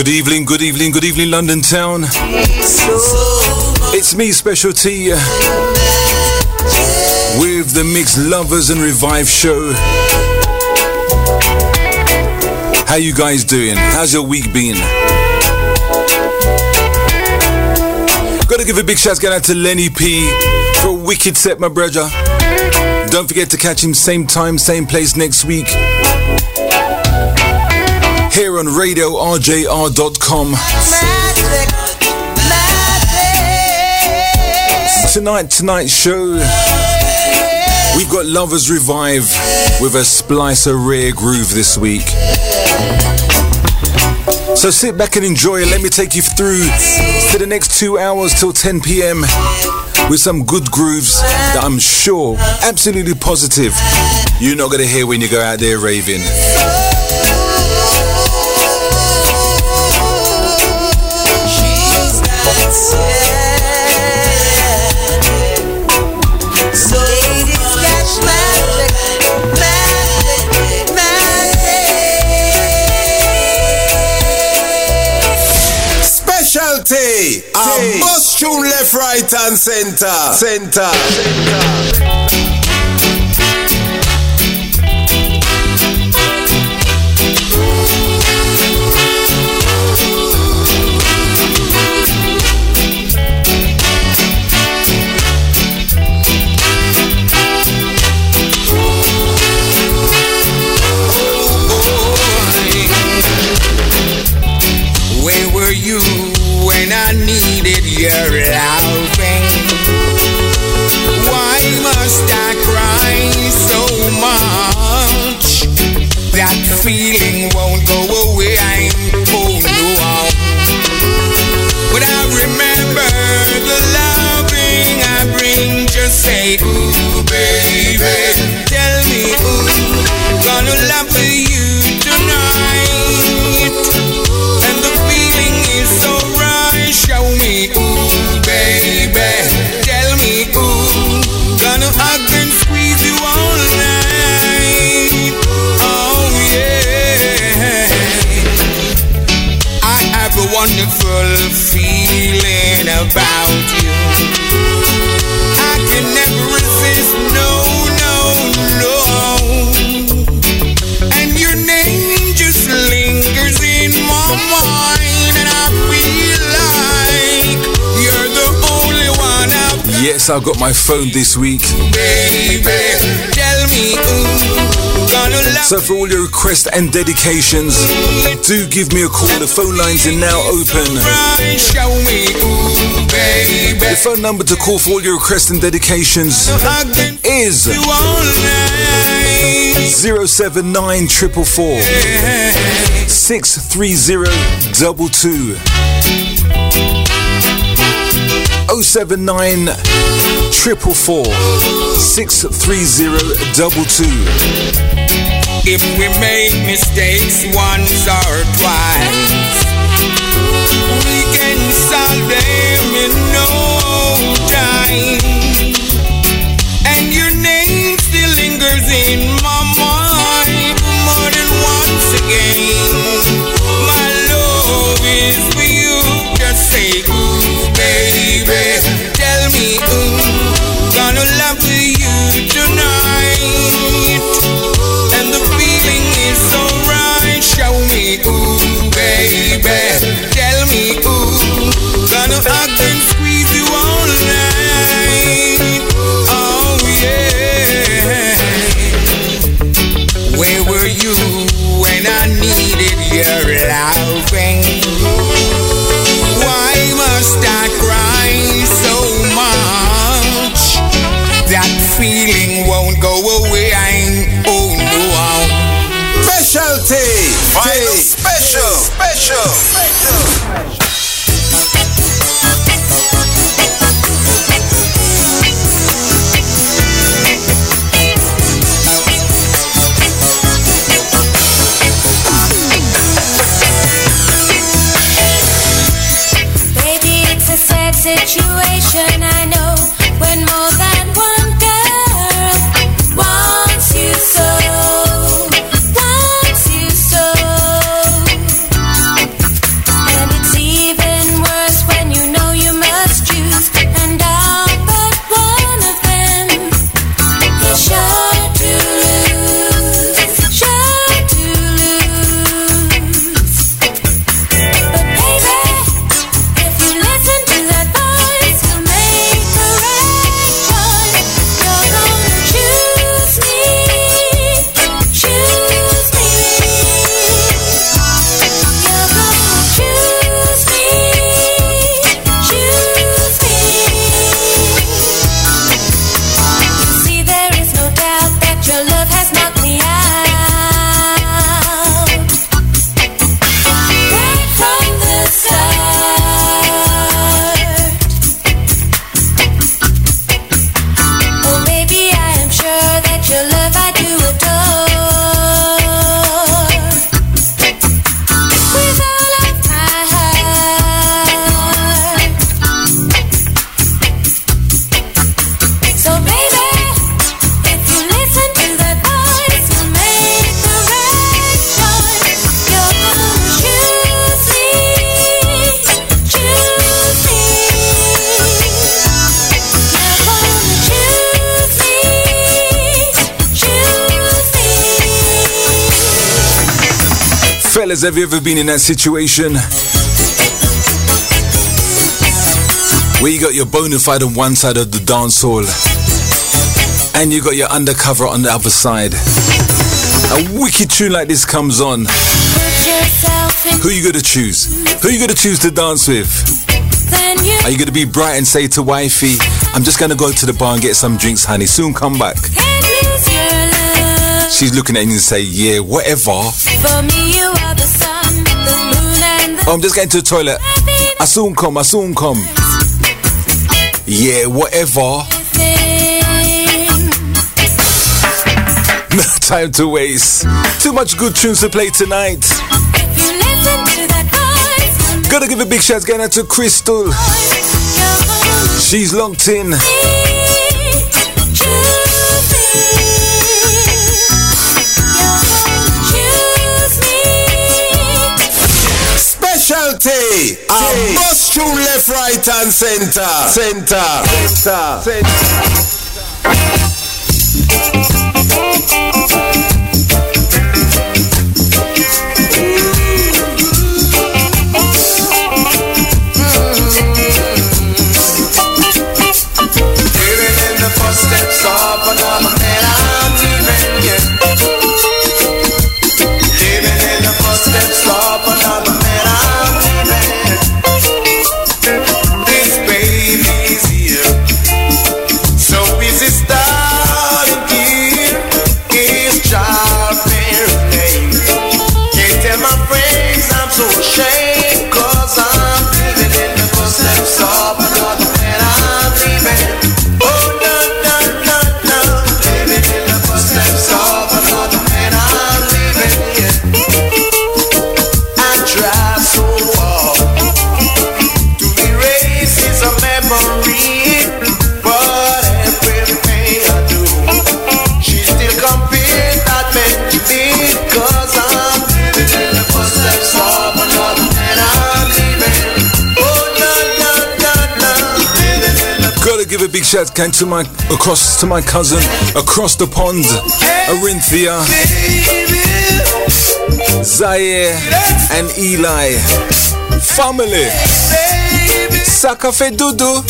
Good evening, London town. It's me, Special Tee, with the Mixed Lovers and Revive show. How you guys doing? How's your week been? Gotta give a big shout out to Lenny P for a wicked set, my brother. Don't forget to catch him same time, same place next week, here on RadioRJR.com. Tonight's show, we've got Lovers Revive with a splice of rare groove this week. So sit back and enjoy, and let me take you through to the next 2 hours till 10 p.m. with some good grooves that I'm sure, absolutely positive, you're not going to hear when you go out there raving. Specialty, a must tune left, right, and center. Your loving, why must I cry so much? That feeling won't go away. I'm holding on, but I remember the loving I bring. Just say, ooh, baby, tell me, ooh, gonna love for you tonight, and the feeling is so right. Show me, ooh. Wonderful feeling about you. I can never resist, no. And your name just lingers in my mind, and I feel like you're the only one I've got. Yes, I got my phone this week. Baby, tell me, ooh. So for all your requests and dedications, do give me a call. The phone lines are now open. The phone number to call for all your requests and dedications is 079 444 63022, 079 444 63022. If we make mistakes once or twice, we can solve them in no time. And your name still lingers in my mind more than once again. My love is for you. Just say, ooh, baby, tell me, ooh, gonna love you tonight. So right, show me, ooh, baby, tell me, ooh, gonna hug and squeeze you all night, oh yeah. Where were you when I needed your loving? Why must I cry so much? That feeling won't go away, I'm oh no. Special Tee, special. Baby, it's a sad situation, I know, when more than one girl wants you so. Fellas, have you ever been in that situation where you got your bona fide on one side of the dance hall and you got your undercover on the other side? A wicked tune like this comes on. Who you gonna choose? Who you gonna choose to dance with? Are you gonna be bright and say to wifey, I'm just gonna go to the bar and get some drinks, honey, soon come back? She's looking at you and say, yeah, whatever. Oh, I'm just getting to the toilet. I soon come. Yeah, whatever. No time to waste. Too much good tunes to play tonight. Gotta give a big shout going out to Crystal. She's locked in. Specialty, a bus tune left, right, and center. Big shout out to my cousin across the pond, Arinthia, Zaire and Eli. Family Saka fe dudu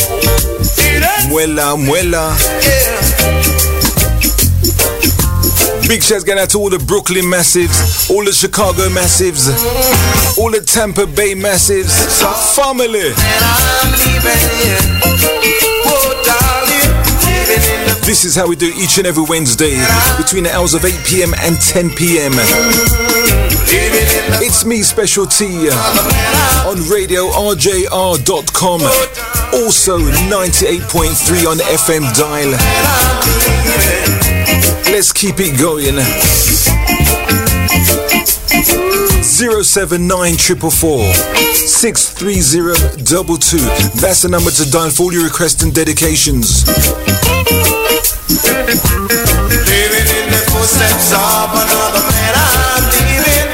Muela. Big shout going out to all the Brooklyn Massives, all the Chicago Massives, all the Tampa Bay Massives. Family. This is how we do each and every Wednesday between the hours of 8 p.m. and 10 p.m. It's me, Special Tee, on RadioRJR.com, also 98.3 on FM dial. Let's keep it going. 07944 63022. That's the number to dial for all your requests and dedications. Living in the footsteps of another man, I'm leaving.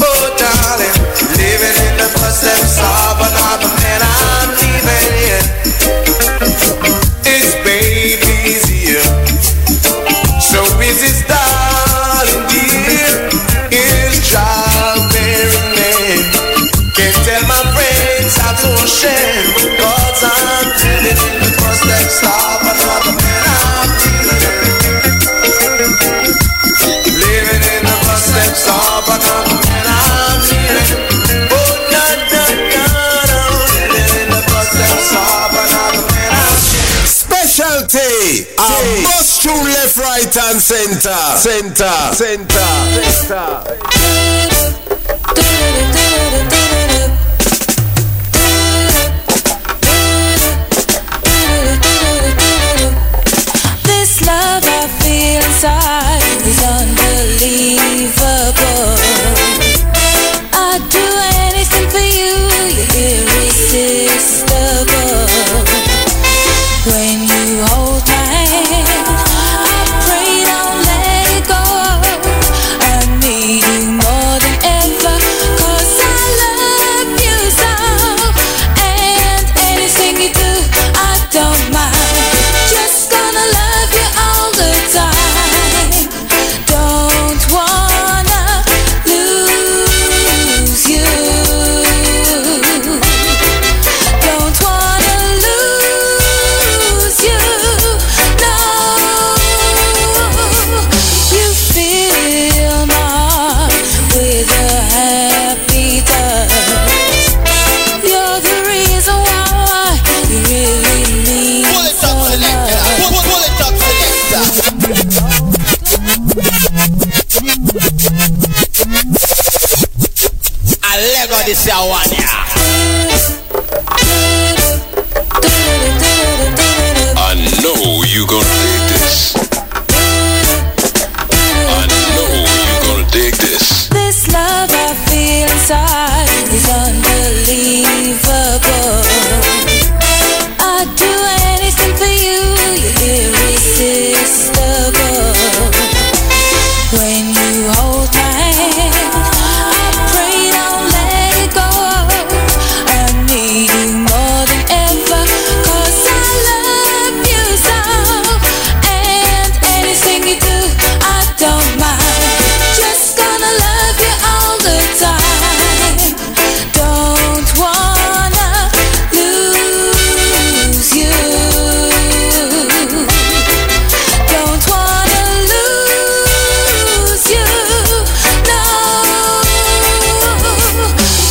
Oh darling, living in the footsteps of another man, I'm leaving. Yeah. It's baby's here, so busy starting dear. It's childbearing name. Can't tell my friends I'm so ashamed, 'cause I'm living in the footsteps of another man. Specialty, a bus tune left, right, and center. Wanna this ya one, yeah. I know you gonna dig this. I know you gonna dig this. This love I feel inside is unbelievable. I'd do anything for you, you're irresistible. When you hold my hand, I pray don't let it go. I need you more than ever, 'cause I love you so. And anything you do, I don't mind. Just gonna love you all the time. Don't wanna lose you. Don't wanna lose you. No,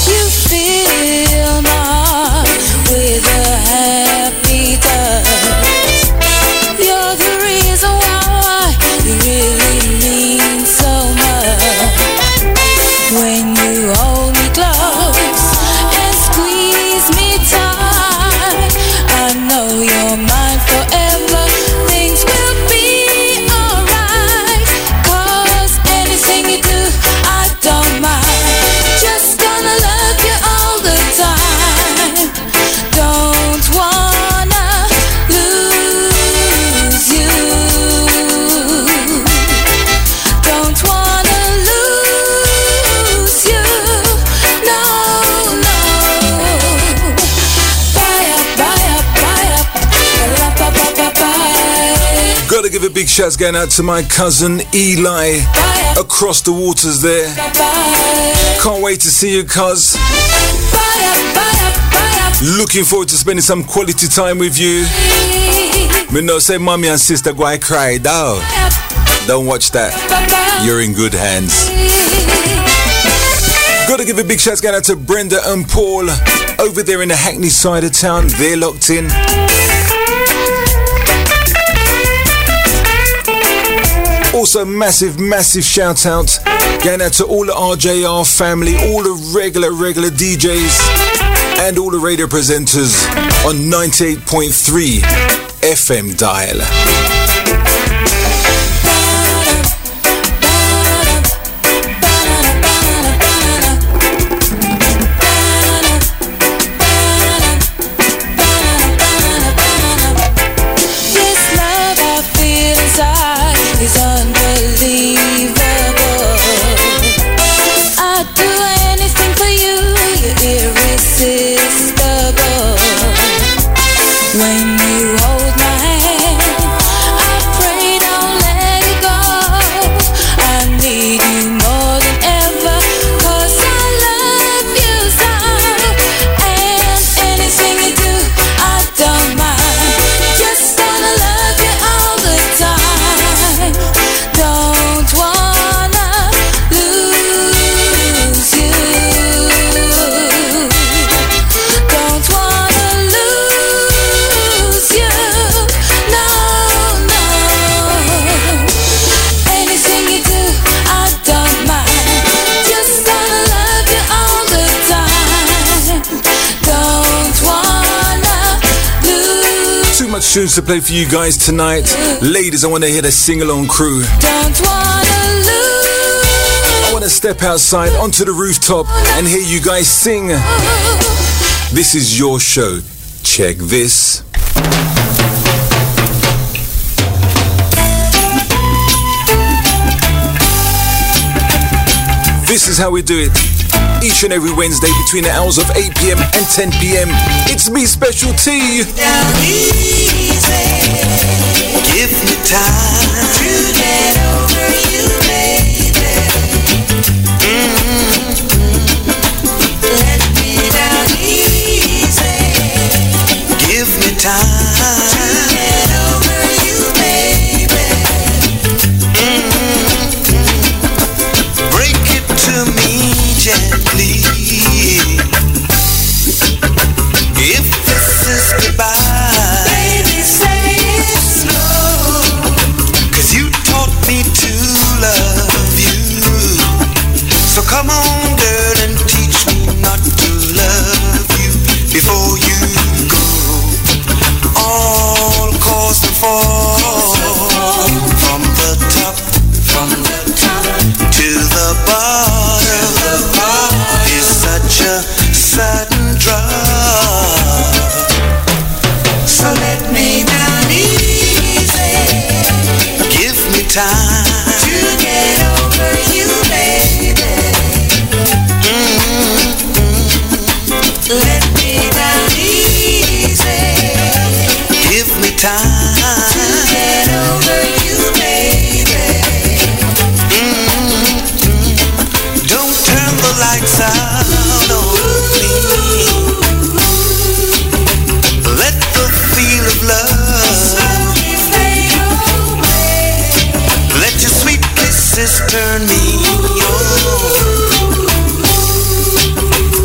you fill my heart with a happy touch. You're the reason why you really mean so much. When you hold me close and squeeze me tight, I know you're mine forever. Things will be alright, 'cause anything you do, I don't mind. Just gonna love you all the time. Don't wanna lose you. Don't wanna lose you. No. Buy up. Gotta give a big shout going out to my cousin Eli across the waters there. Can't wait to see you, cuz. Looking forward to spending some quality time with you. Me no say mommy and sister go I cried out. Don't watch that. You're in good hands. Gotta give a big shout going out to Brenda and Paul over there in the Hackney side of town. They're locked in. Also, massive shout out going out to all the RJR family, all the regular DJs, and all the radio presenters on 98.3 FM dial. This love I feel inside is unbelievable. I'd do anything for you, you're irresistible. When you hold my hand, I pray don't let it go. I need you more than ever, 'cause I love you so. And anything you do, I don't mind. Just gonna love you all the time. Don't wanna lose you. Don't wanna lose you. No. Anything you do, I don't mind. Just gonna love you all the time. Don't wanna lose. Too much tunes to play for you guys tonight. Ladies, I want to hear the sing-along crew. Don't wanna I lose. want to step outside onto the rooftop and hear you guys sing. This is your show. Check this. This is how we do it. Each and every Wednesday between the hours of 8 p.m. and 10 p.m. It's me, Special Tee. Down easy. Give me time to get over you, baby. Let me down easy. Give me time to get over you, baby. Break it to me gently. If this is goodbye, baby, say it slow. 'Cause you taught me to love you. So come on, girl, and teach me not time to get over you, baby. Let me down easy. Give me time to get over you, baby. Don't turn the lights out on me. Let the feel of love. Turn me on,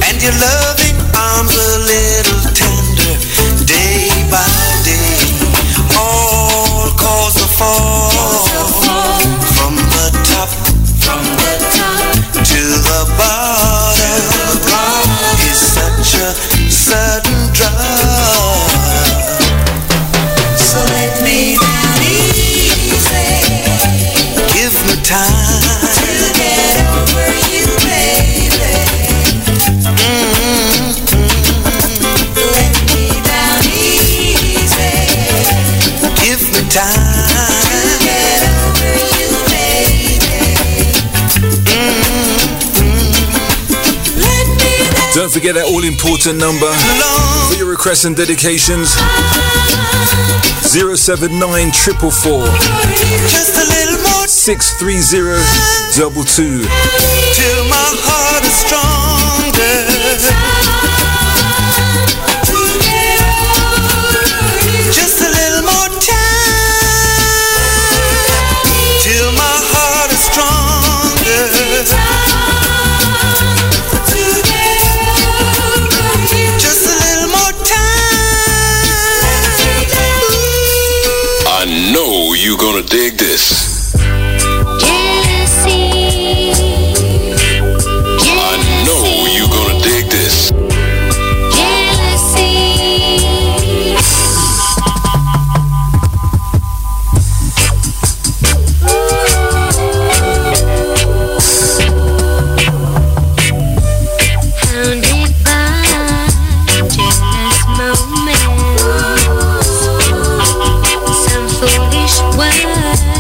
and your loving arms a little tender, day by day, all cause a fall, from the top to the bottom, is such a sudden drop, so let me down easy, give me time. Don't forget that all-important number for your requests and dedications. 079-444 630-22. Till my heart is stronger. Just a little more time. Till my heart is stronger. You gonna dig this. Jealousy. I know you gonna dig this. Jealousy. Hounded by jealous moments. Some foolish words. How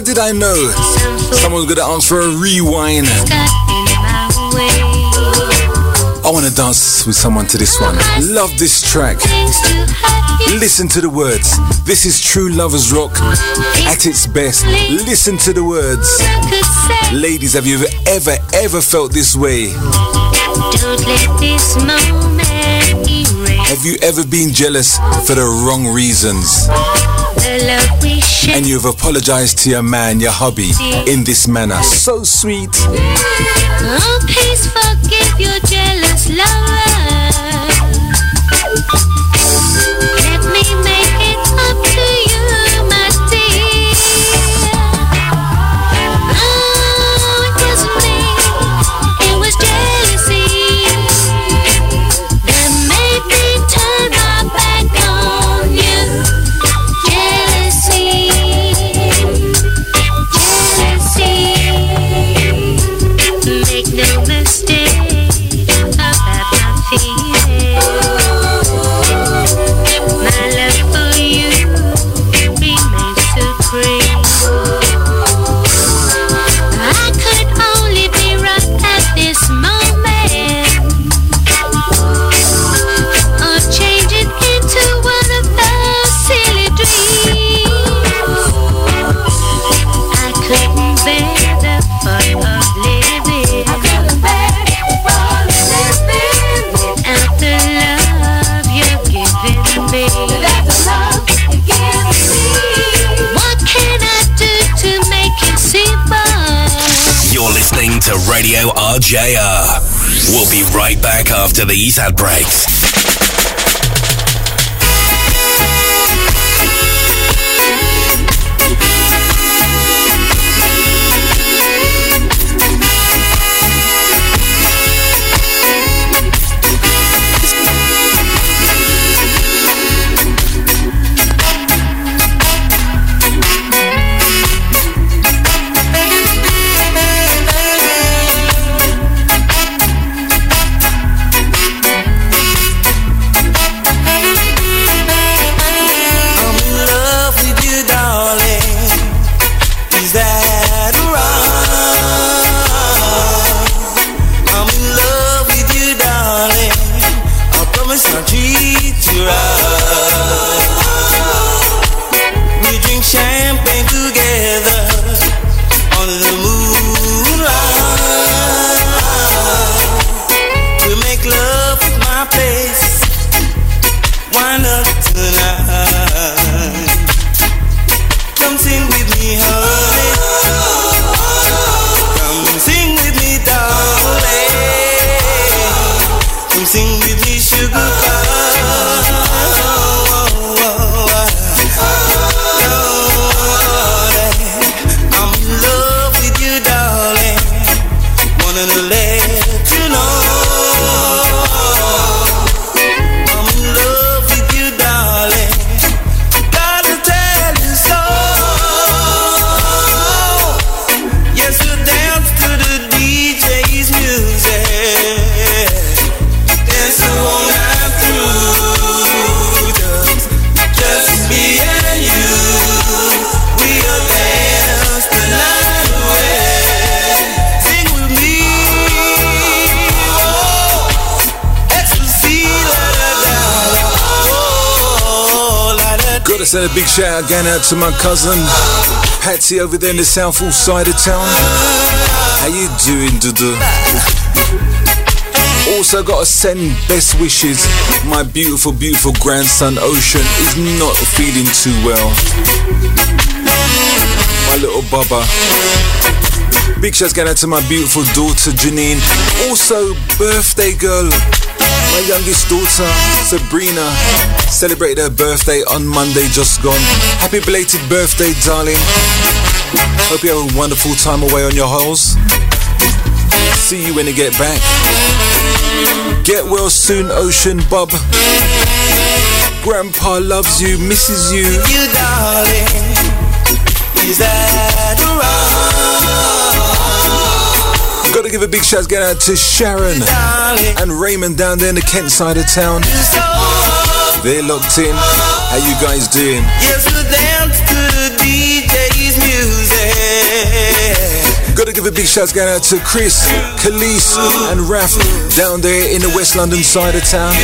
did I know someone's gonna ask for a rewind? I wanna dance with someone to this one. Love this track. Listen to the words. This is true lovers rock at its best. Listen to the words. Ladies, have you ever felt this way? Have you ever been jealous for the wrong reasons? And you've apologized to your man, your hubby, in this manner. So sweet. Oh, please forgive your jealous lover. Let me make it up to you, my dear. Oh. to Radio RJR. We'll be right back after these ad breaks. Send a big shout again out to my cousin Patsy over there in the Southall side of town. How you doing, Dudu? Also gotta send best wishes. My beautiful, beautiful grandson Ocean is not feeling too well. My little bubba. Big shout going out to my beautiful daughter Janine. Also birthday girl, my youngest daughter Sabrina, celebrated her birthday on Monday just gone. Happy belated birthday, darling. Hope you have a wonderful time away on your holes. See you when you get back. Get well soon, Ocean Bub. Grandpa loves you, misses you. You darling, is that right? Gotta give a big shout out to Sharon and Raymond down there in the Kent side of town. They're locked in. How you guys doing? Yes, we dance to the DJ's music. Gotta give a big shout out to Chris, Khalees and Raf down there in the West London side of town.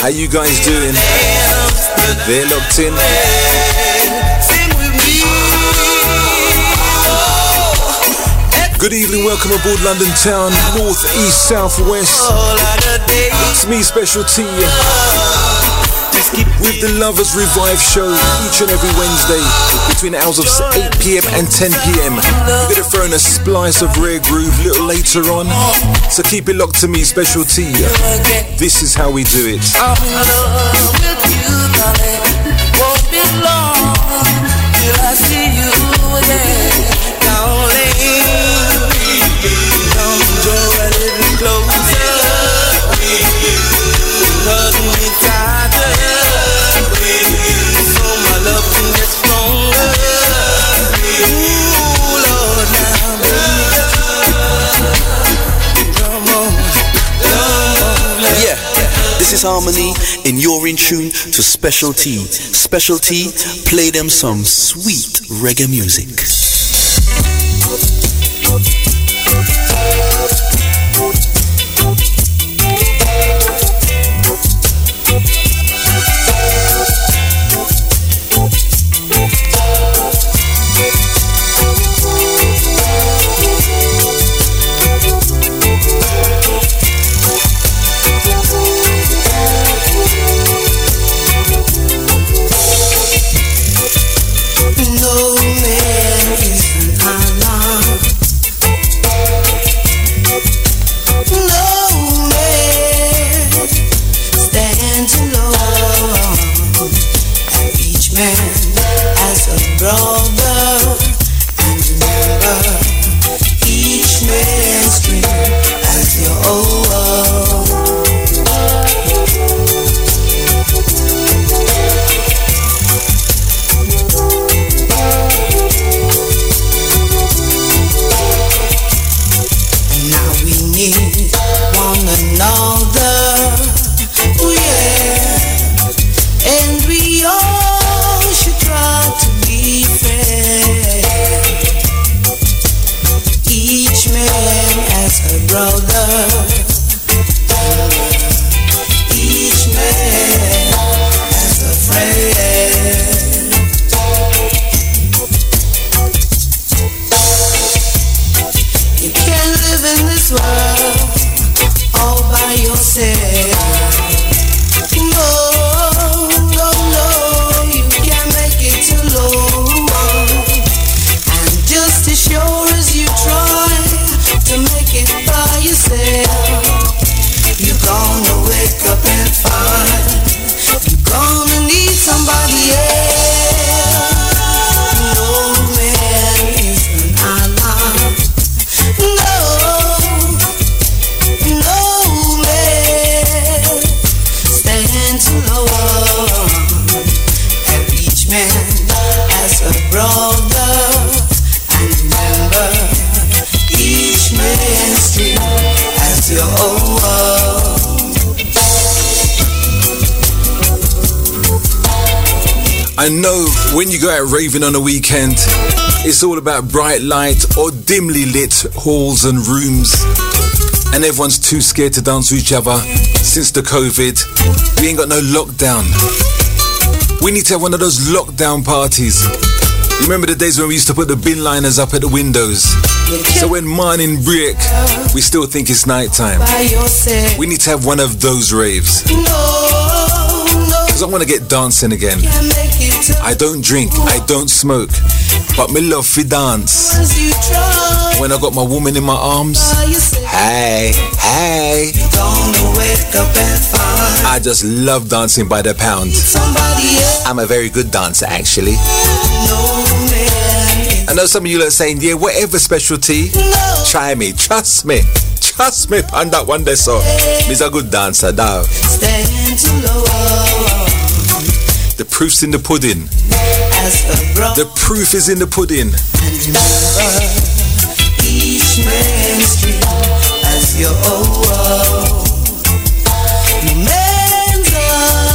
How you guys doing? They're locked in. Good evening, welcome aboard London Town, North, East, South, West. It's me, Special Tee. With the Lovers Revive show each and every Wednesday between the hours of 8 p.m. and 10 p.m. You're going to throw in a splice of rare groove a little later on. So keep it locked to me, Special Tee. This is how we do it. I'm in love with you, darling. Won't be long till I see you again, darling. Come draw a little closer. Hug me tighter. This is harmony, and you're in tune to Special Tee. Special Tee, play them some sweet reggae music. I know when you go out raving on a weekend, it's all about bright light or dimly lit halls and rooms, and everyone's too scared to dance with each other. Since the COVID, we ain't got no lockdown. We need to have one of those lockdown parties. You remember the days when we used to put the bin liners up at the windows? So when morning break, we still think it's nighttime. We need to have one of those raves. Because I want to get dancing again. I don't drink, I don't smoke, but me love for dance. When I got my woman in my arms, hey, I just love dancing by the pound. I'm a very good dancer, actually. I know some of you are saying, yeah, whatever, Special Tee, try me, trust me, and that one day, so he's a good dancer, now. The proof's in the pudding. The proof is in the pudding. And remember each man's dream as your own world. No man's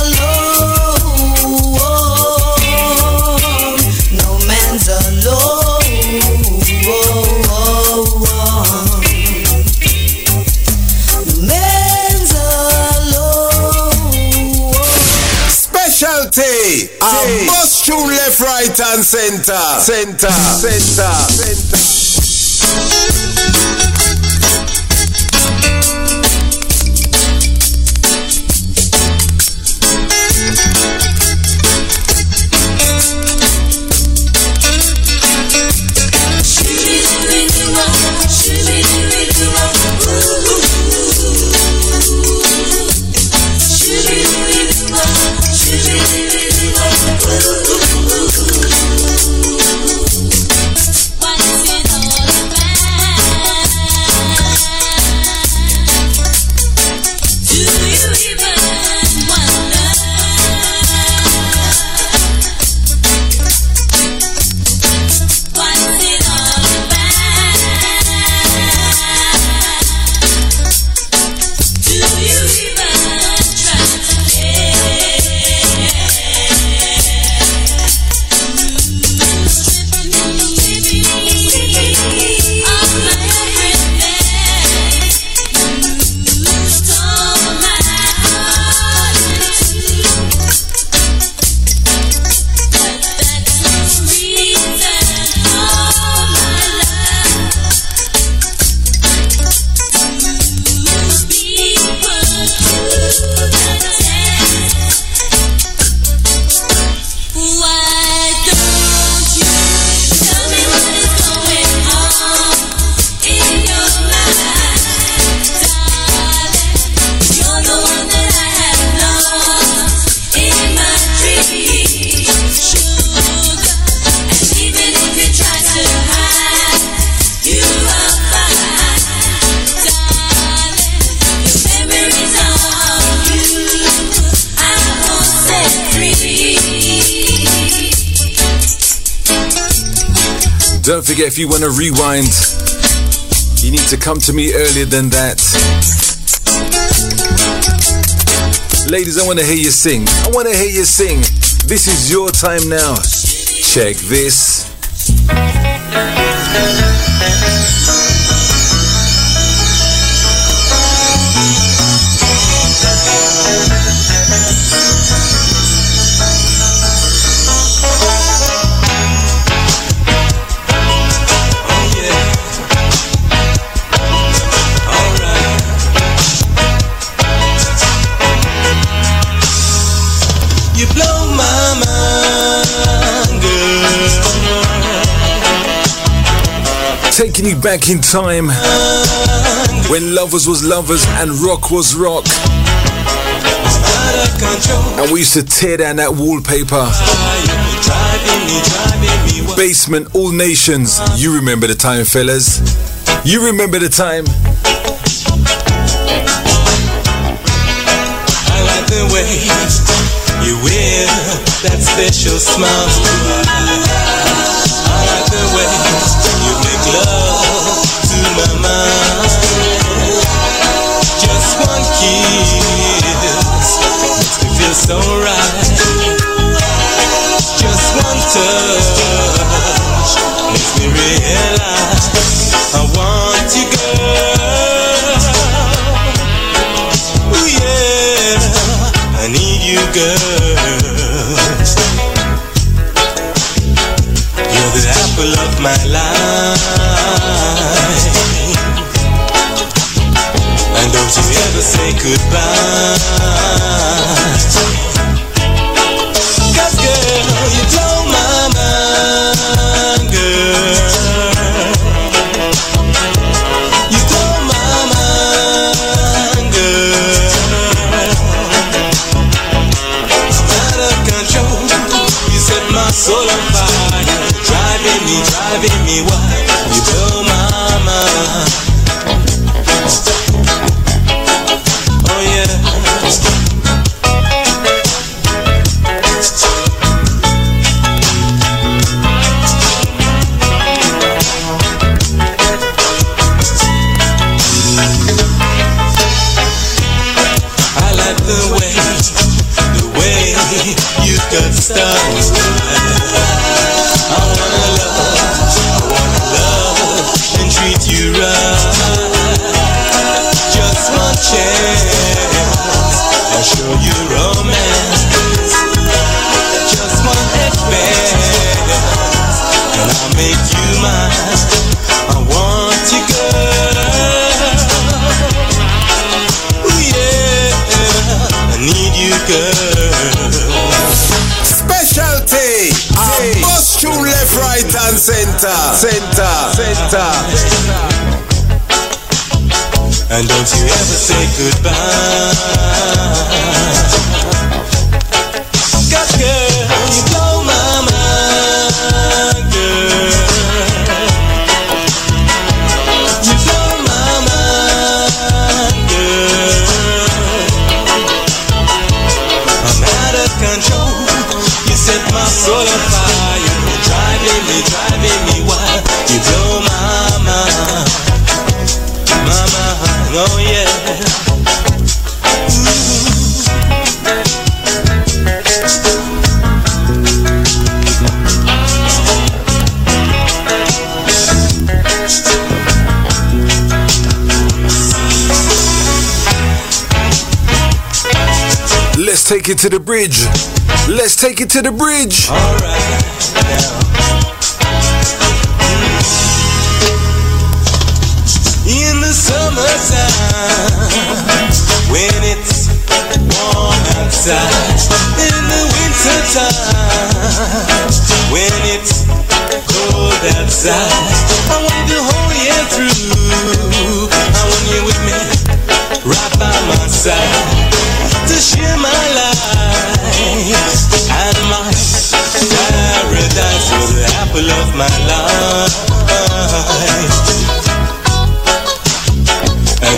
alone. No man's alone. No man's alone. Specialty. I must shoot left, right, and center. Don't forget, if you want to rewind, you need to come to me earlier than that. Ladies, I want to hear you sing. This is your time now. Check this. taking you back in time when lovers was lovers and rock was rock, and we used to tear down that wallpaper. Basement, all nations. You remember the time, fellas. You remember the time. I like the way you wear that special smile to my eyes. I like the way you make love to my mind. Just one kiss makes me feel so right. Just one touch makes me realize I want you, girl. Ooh, yeah, I need you, girl. You're the apple of my life, and don't you ever say goodbye. You blow my mind, girl. You blow my mind, girl. It's out of control. You set my soul on fire, driving me wild. You blow my mind. Oh yeah. I wanna love, and treat you right. Just one chance, I'll show you romance. Just one advance, and I'll make you mine. I want you, girl. Ooh yeah, I need you, girl. Special Tee, I bust you left, right and center. And don't you ever say goodbye. Cause girl, you blow my mind, girl. You blow my mind, girl. I'm out of control. Set my soul on fire, you're driving me wild. You blow my mind, my mind, oh yeah. Let's take it to the bridge. Let's take it to the bridge. All right, now. In the summertime, when it's warm outside. In the wintertime, when it's cold outside. I want the whole year through. I want you with me, right by my side, to share my life. And my paradise was the apple of my life. And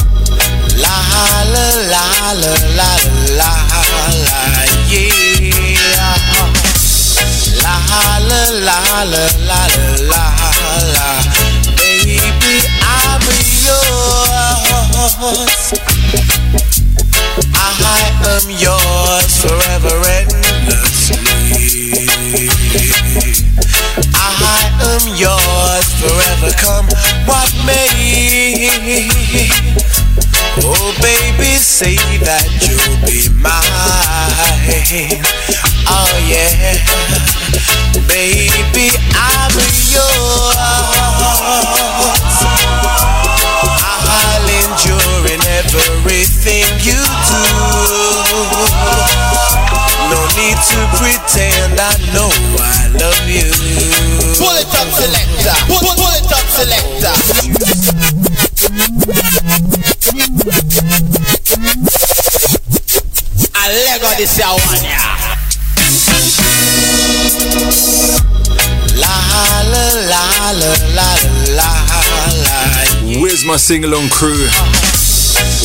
La la la la la la la, yeah. La la la la la la la, baby, I'll be yours. I am yours forever endlessly. I am yours forever, come what may. Oh baby, say that you'll be mine. Oh yeah, baby, I'm yours. I'll endure in everything you do. No need to pretend, I know I love you. Pull it up, selector. Pull it up, selector. Lego this ya one ya. La la la la la la la. Where's my sing-along crew?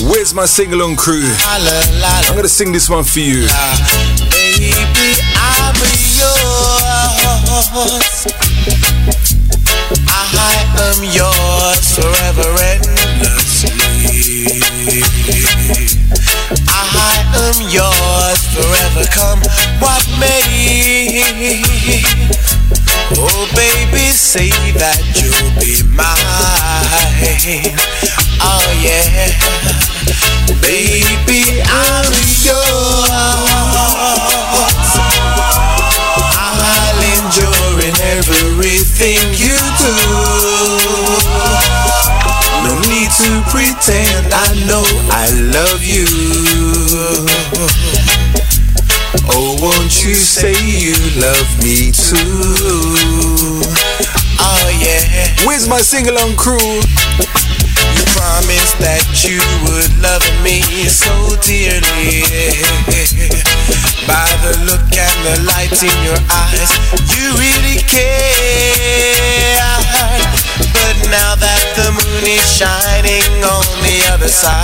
Where's my sing-along crew? I'm gonna sing this one for you. Baby, I'm yours. I am yours forever endlessly. I am yours forever, come what may. Oh baby, say that you'll be mine. Oh yeah, baby, I'm yours. I'll endure in everything you do. No need to pretend, I know I love you. Oh, won't you say you love me too? Oh yeah. Where's my sing-along crew? You promised that you would love me so dearly. By the look and the light in your eyes, you really care. But now that the moon is shining on the other side,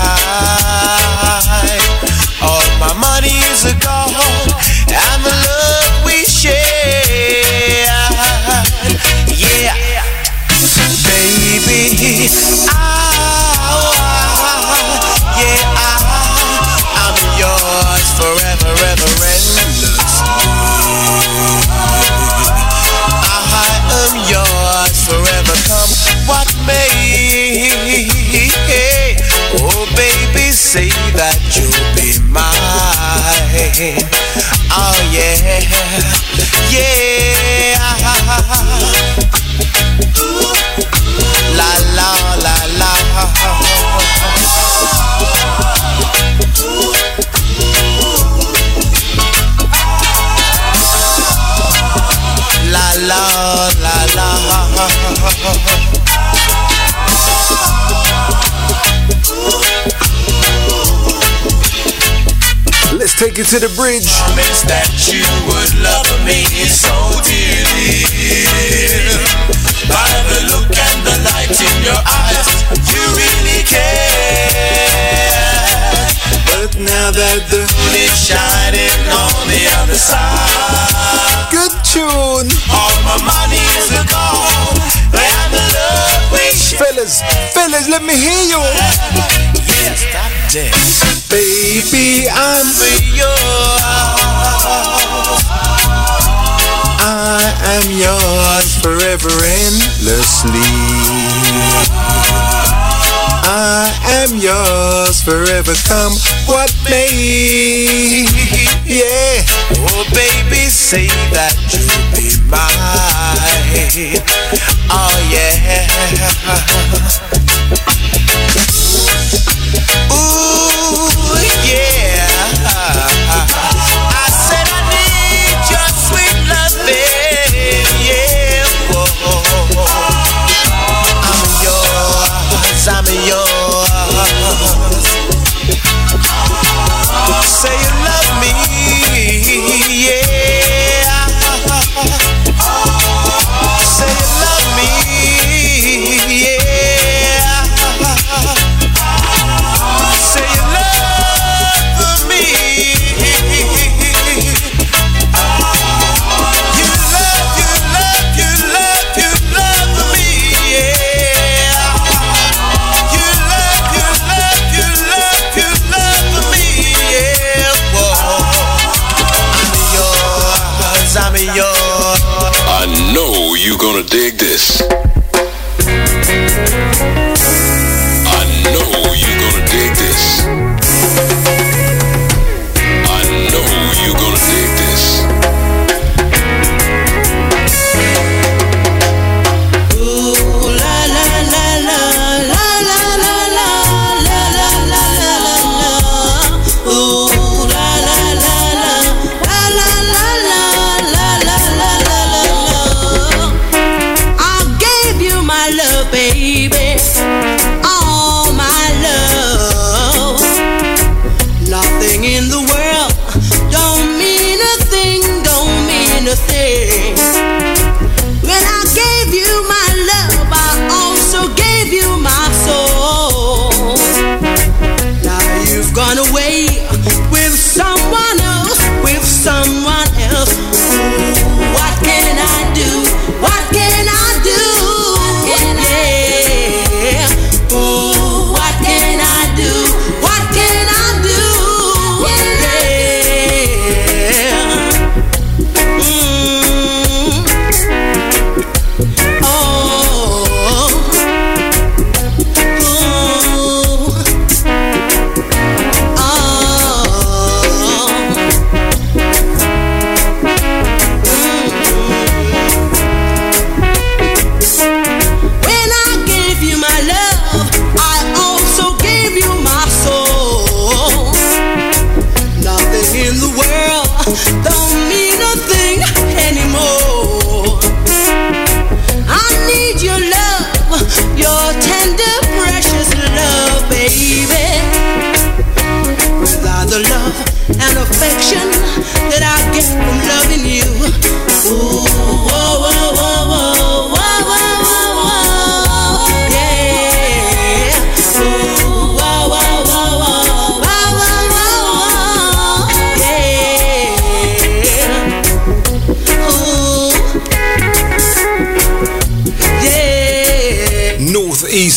all my money is gone and the love we shared. Yeah, baby, I'm yours forever, ever endlessly. I am yours forever, come what may. Oh baby, say that you'll be mine. Oh yeah, yeah. La la la la. La la la la. Let's take it to the bridge. Promise that you would love me so dearly. By the look and the light in your eyes, you really care. But now that the moon is shining on the other side, good tune. All my money is gone and the love we share. Fellas, let me hear you. Yes, baby, I'm yours. I am yours forever endlessly. I am yours forever, come what may. Yeah. Oh baby, say that you'll be mine. Oh yeah. Ooh, yeah. I said I need your sweet loving, yeah. Whoa. I'm yours. Say you love me, yeah. Say you love me, yeah.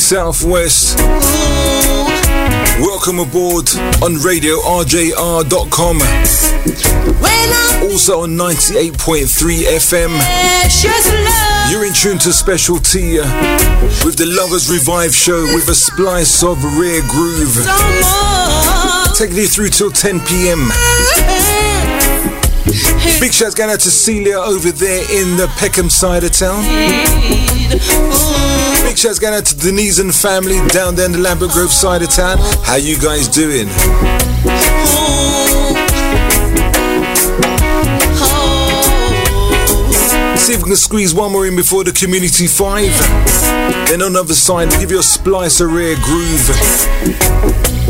Southwest. Welcome aboard on RadioRJR.com. Also on 98.3 FM. You're in tune to Special Tee with the Lovers Revive Show with a splice of rare groove. Taking you through till 10 p.m. Big shouts going out to Celia over there in the Peckham side of town. Big shouts going out to Denise and family down there in the Lambert Grove side of town. How you guys doing? See if we can squeeze one more in before the Community 5. Then on the other side, give you a splice of rare groove.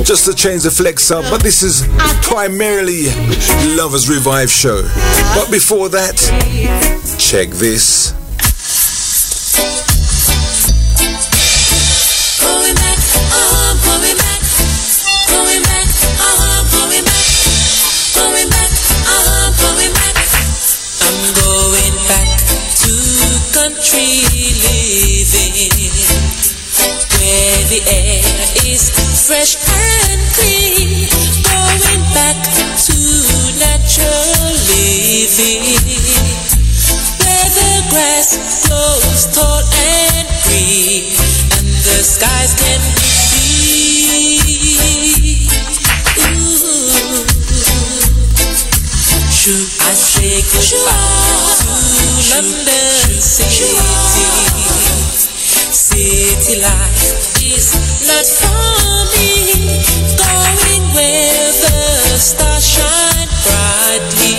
Just to change the flex up, but this is primarily Lovers Revive Show. But before that, check this. I'm going back to country living, where the air is fresh and clean, going back to natural living, where the grass grows tall and green, and the skies can be seen. Ooh. Should I say goodbye to London City? City life is not fun. Going where the stars shine brightly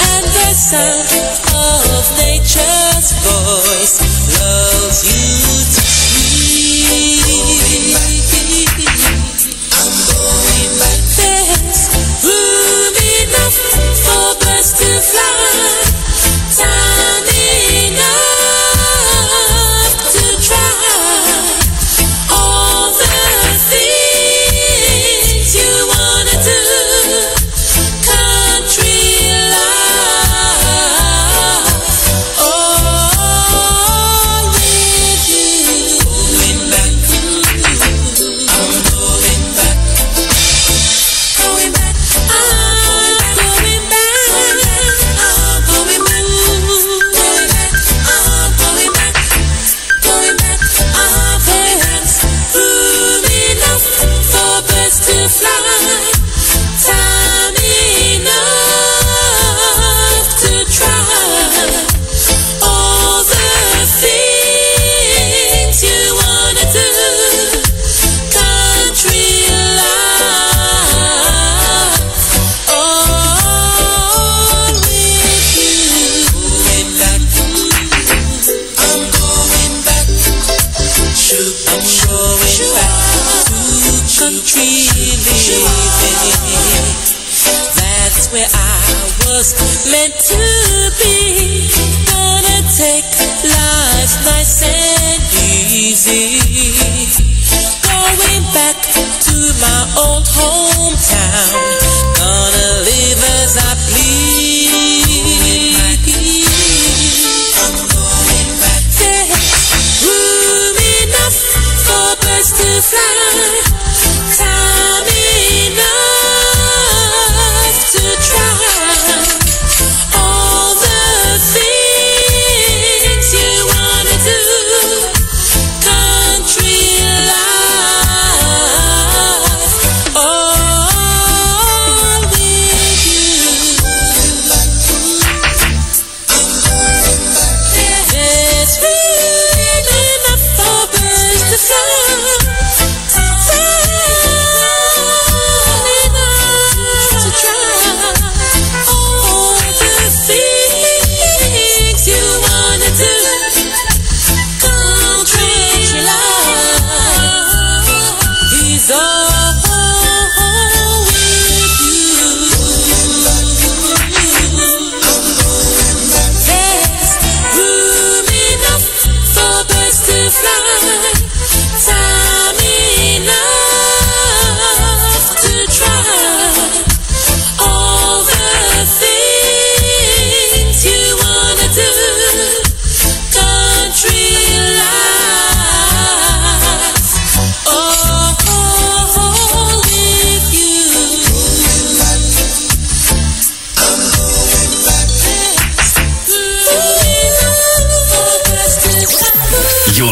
and the sound of nature's voice loves you to sleep. I'm going back. There's room enough for birds to fly.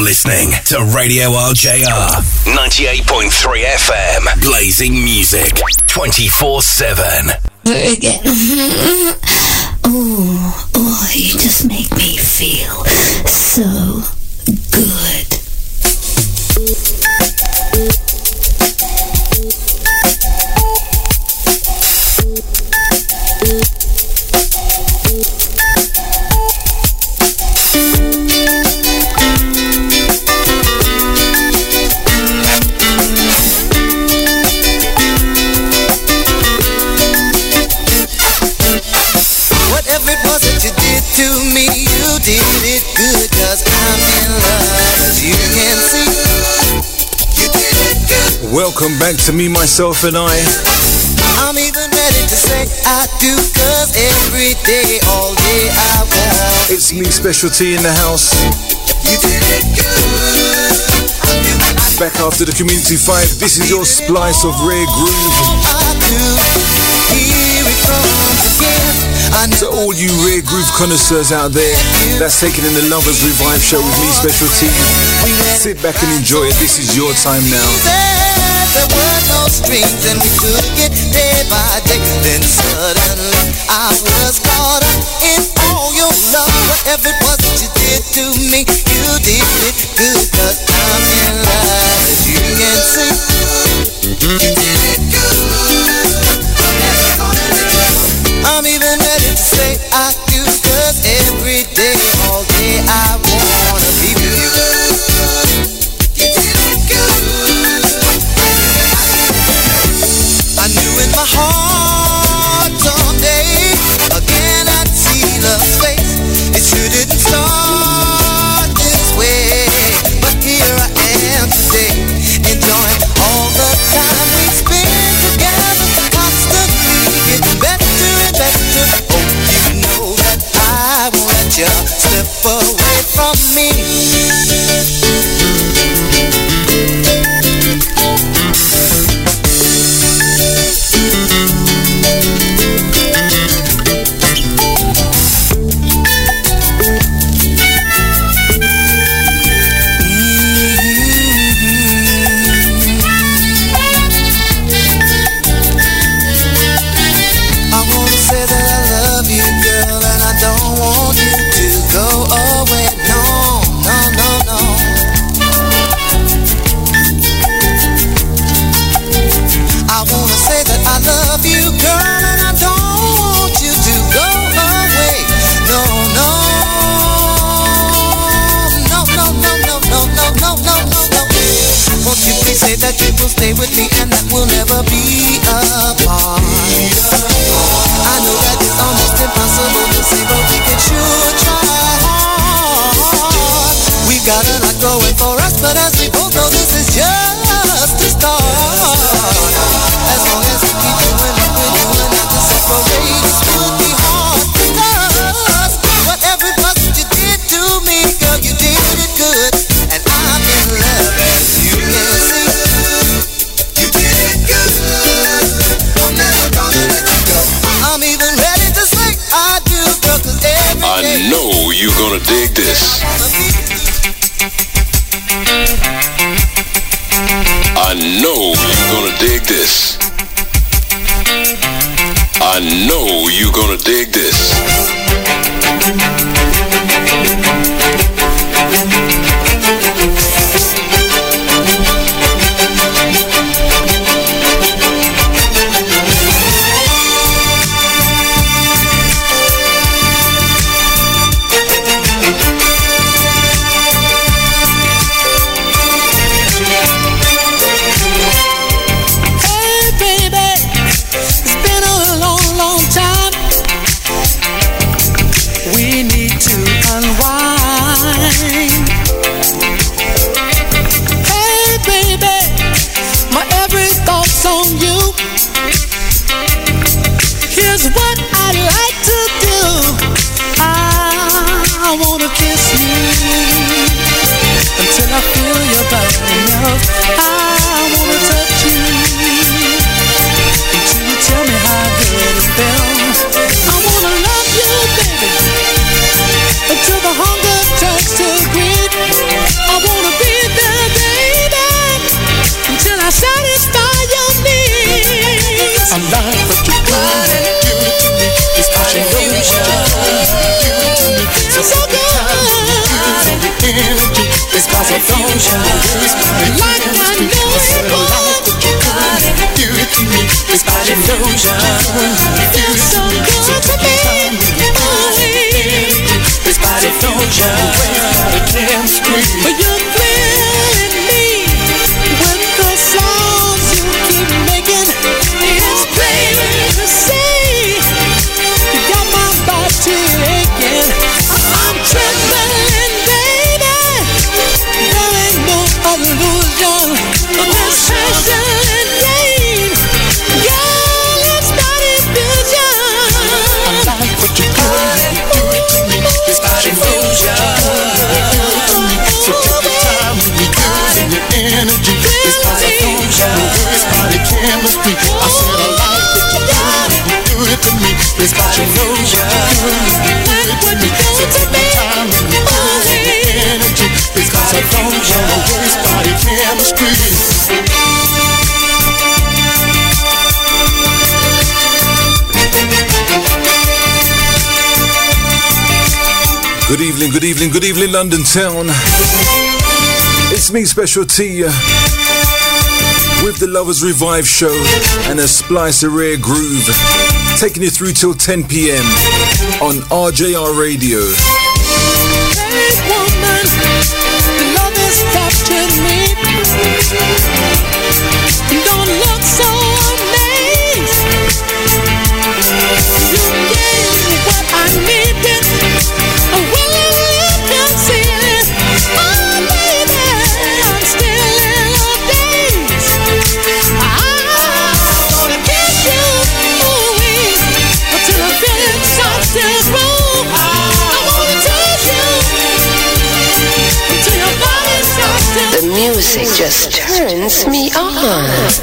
listening to Radio RJR 98.3 FM. Blazing music 24/7. Again. Oh, you just make me feel so good. Welcome back to Me, Myself and I. I'm even ready to say I do, cause every day, all day I want. It's me, Special Tee, in the house. You did it good. Back after the Community 5, this is your splice of rare groove. So all you rare groove connoisseurs out there, that's taken in the Lovers Revive show with me, Special Tee. Sit back and enjoy it, this is your time now. There were no strings and we took it day by day. Then suddenly I was caught up in all your love. Whatever it was that you did to me, you did it good, cause I'm in love. As you can see, you did it good. I'm even ready to say I do, cause every day, all day I wanna be with you. Step away from me. I wanna say that I love you, girl, and I don't want you to go away, no. I wanna say that I love you, girl, and I don't want you to go away, no. Won't you please say that you will stay with me and that we'll never be apart? I know that it's almost impossible to say, but we can sure try. Got a lot going for us, but as we both know, this is just the start. As long as we keep doing what we're doing, not to separate us would be hard because whatever it was that you did to me, girl, you did it good, and I'm in love. As you can see, you did it good. I'm never gonna let you go. I'm even ready to say I do, girl, cause every day I know you're gonna dig this. I know you're gonna dig this. I know you're gonna dig this. life, but you do. This body knows you. Like what you do to me. Energy. It's 'cause I don't know this body chemistry. Good evening, good evening, good evening, London town. It's me, Special Tee, with the Lovers Revive show and a splice of rare groove, taking you through till 10 p.m. on RJR Radio. Music just turns me on. Yes,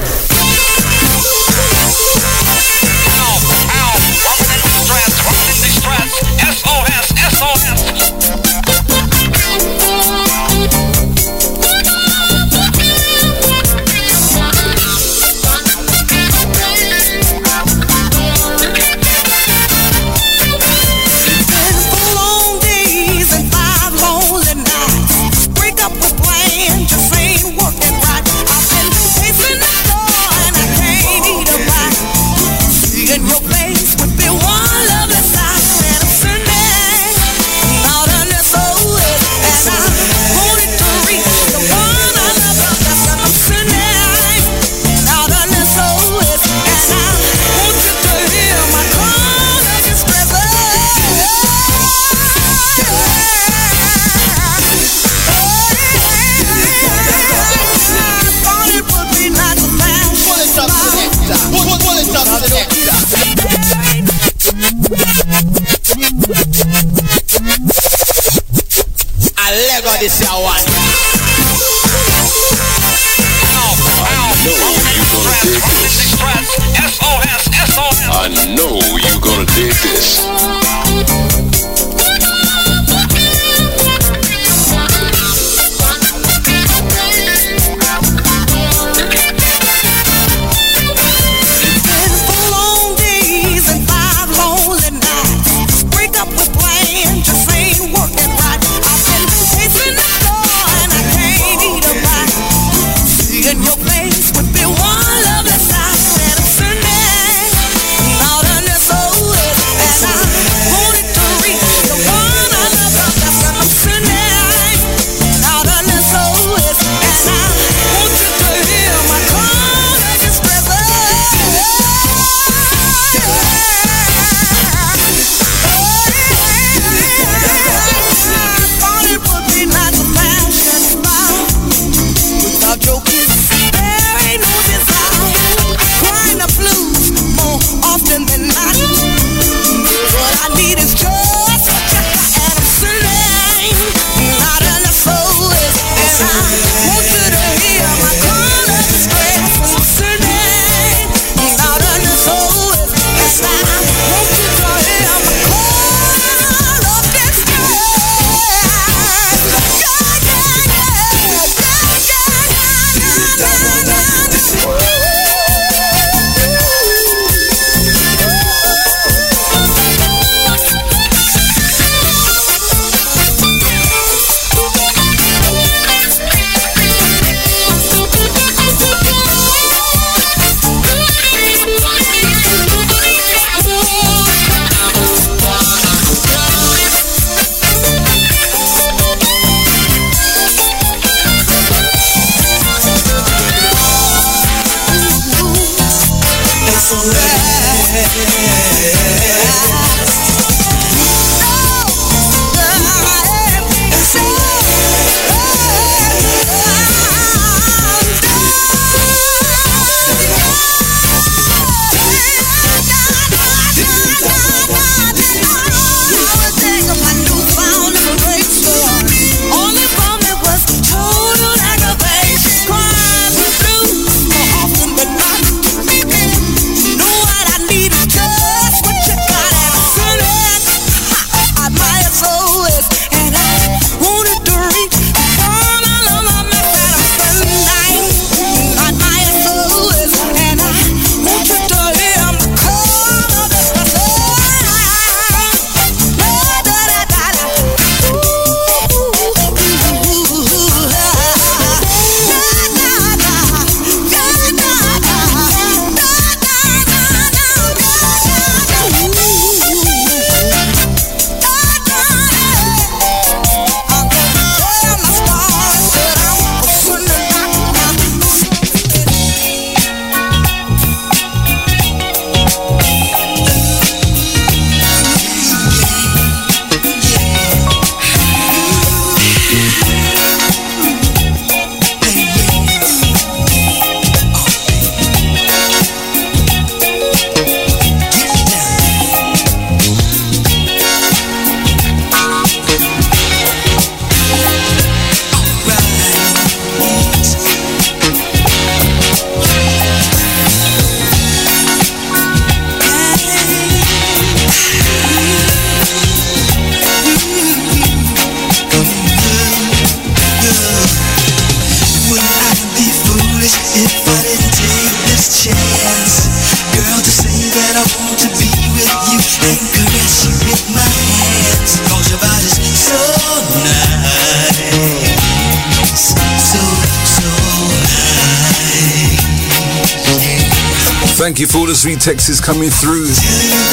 Thank you for all the sweet texts coming through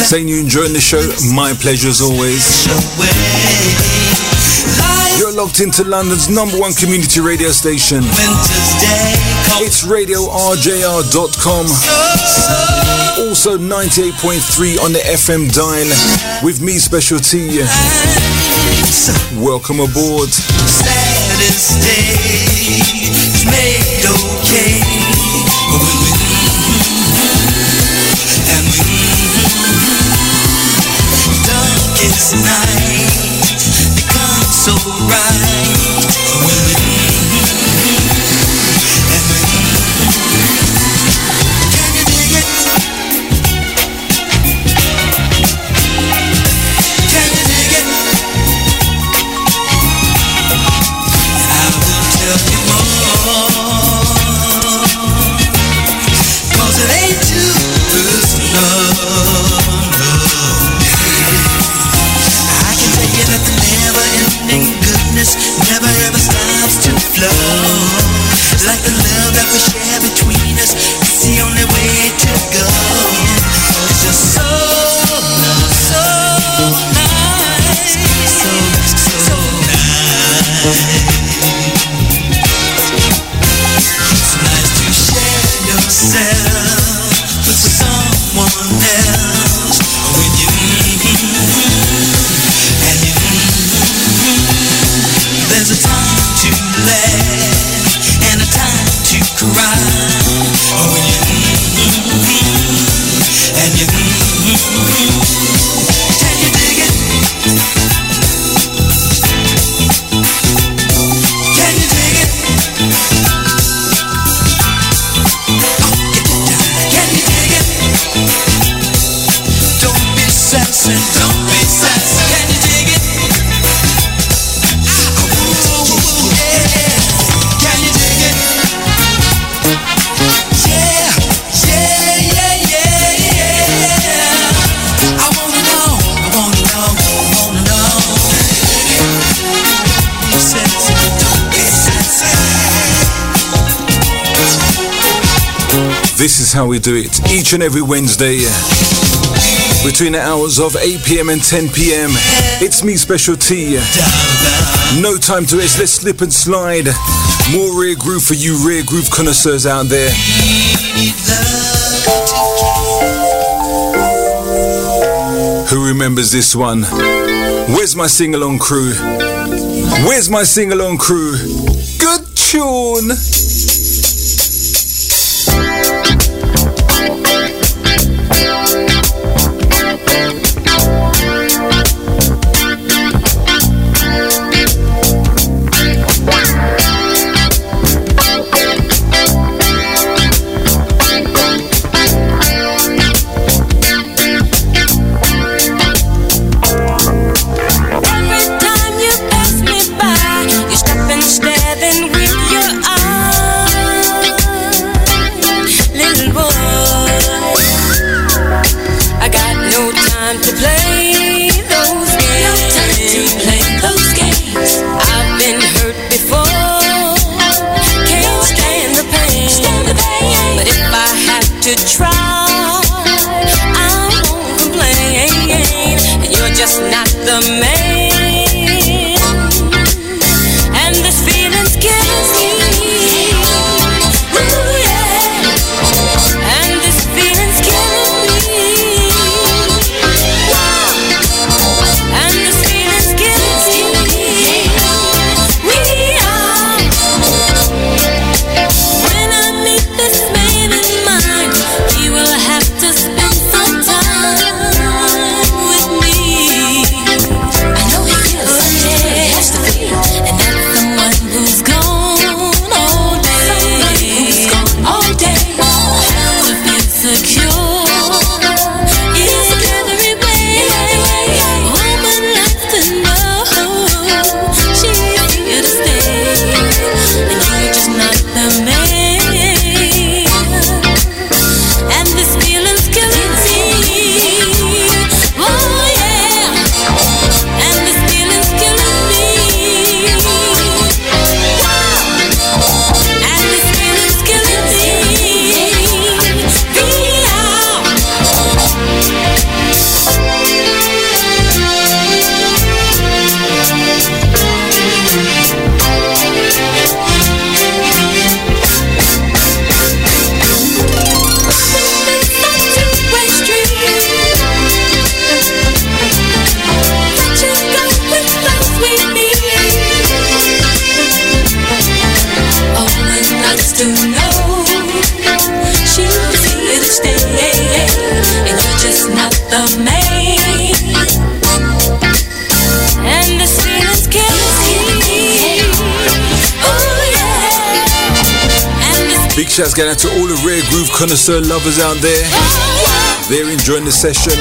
saying you're enjoying the show. My pleasure as always. You're locked into London's #1 community radio station. It's RadioRJR.com. Also 98.3 on the FM dial with me, Special Tee. Welcome aboard. Saddest days made okay. It's night, becomes so right when can you dig it? Can you dig it? I will tell you more, 'cause it ain't too personal. Never ever stops to flow, like the love that we share between us, it's the only way to go. It's just so nice, so nice, so, so nice. It's nice to share yourself with someone else when you there's a time to laugh and a time to cry. Oh, and you can you dig it? Can you dig it? Can you dig it? Don't be sassy, don't be sassy. Can you dig it? This is how we do it each and every Wednesday between the hours of 8 p.m. and 10 p.m. It's me, Special Tee. No time to waste. Let's slip and slide. More rare groove for you rare groove connoisseurs out there. remembers this one. Where's my sing-along crew? Where's my sing-along crew? Good tune! Shouts going out to all the rare groove connoisseur lovers out there. They're enjoying the session.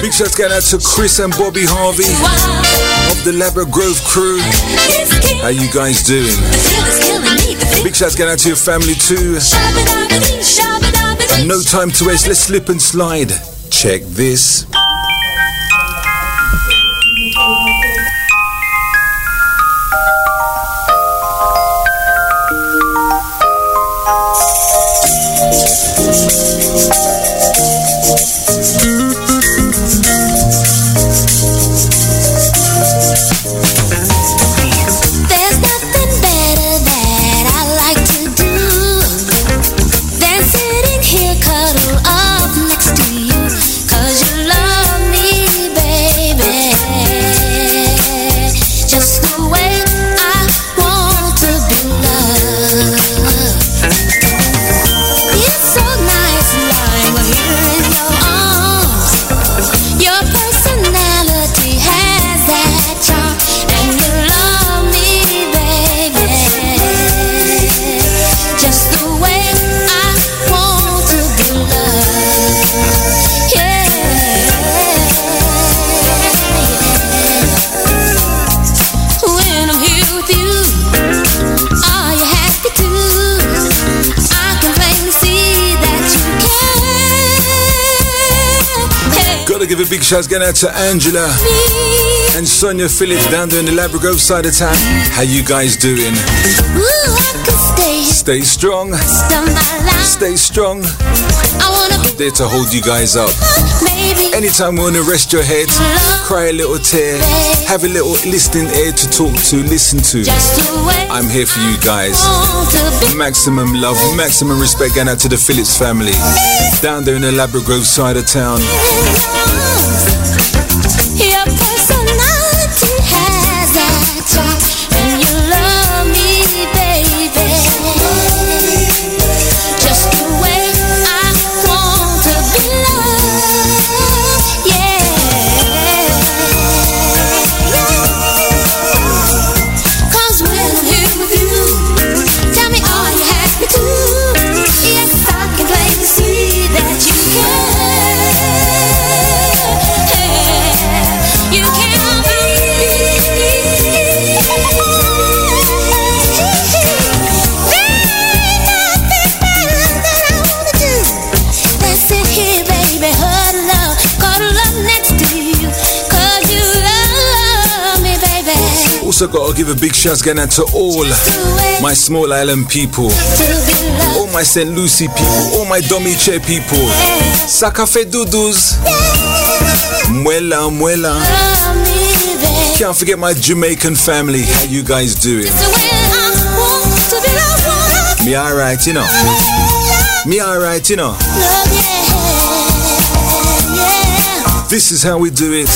Big shouts going out to Chris and Bobby Harvey of the Labra Grove crew. How you guys doing? Big shouts going out to your family too. No time to waste. Let's slip and slide. Check this. Big shouts going out to Angela and Sonia Phillips down there in the Labrador side of town. How you guys doing? Stay strong. Stay strong. I'm there to hold you guys up. Anytime you want to rest your head, cry a little tear, have a little listening ear to talk to, listen to. I'm here for you guys. Maximum love, maximum respect going out to the Phillips family down there in the Labrador side of town. Also gotta give a big shout out to all my small island people, all my St. Lucie people, all my Domiche people. Sakafe Dudus, Mwela Mwela. Can't forget my Jamaican family. How you guys doing? Me alright, you know. Me alright, you know. This is how we do it.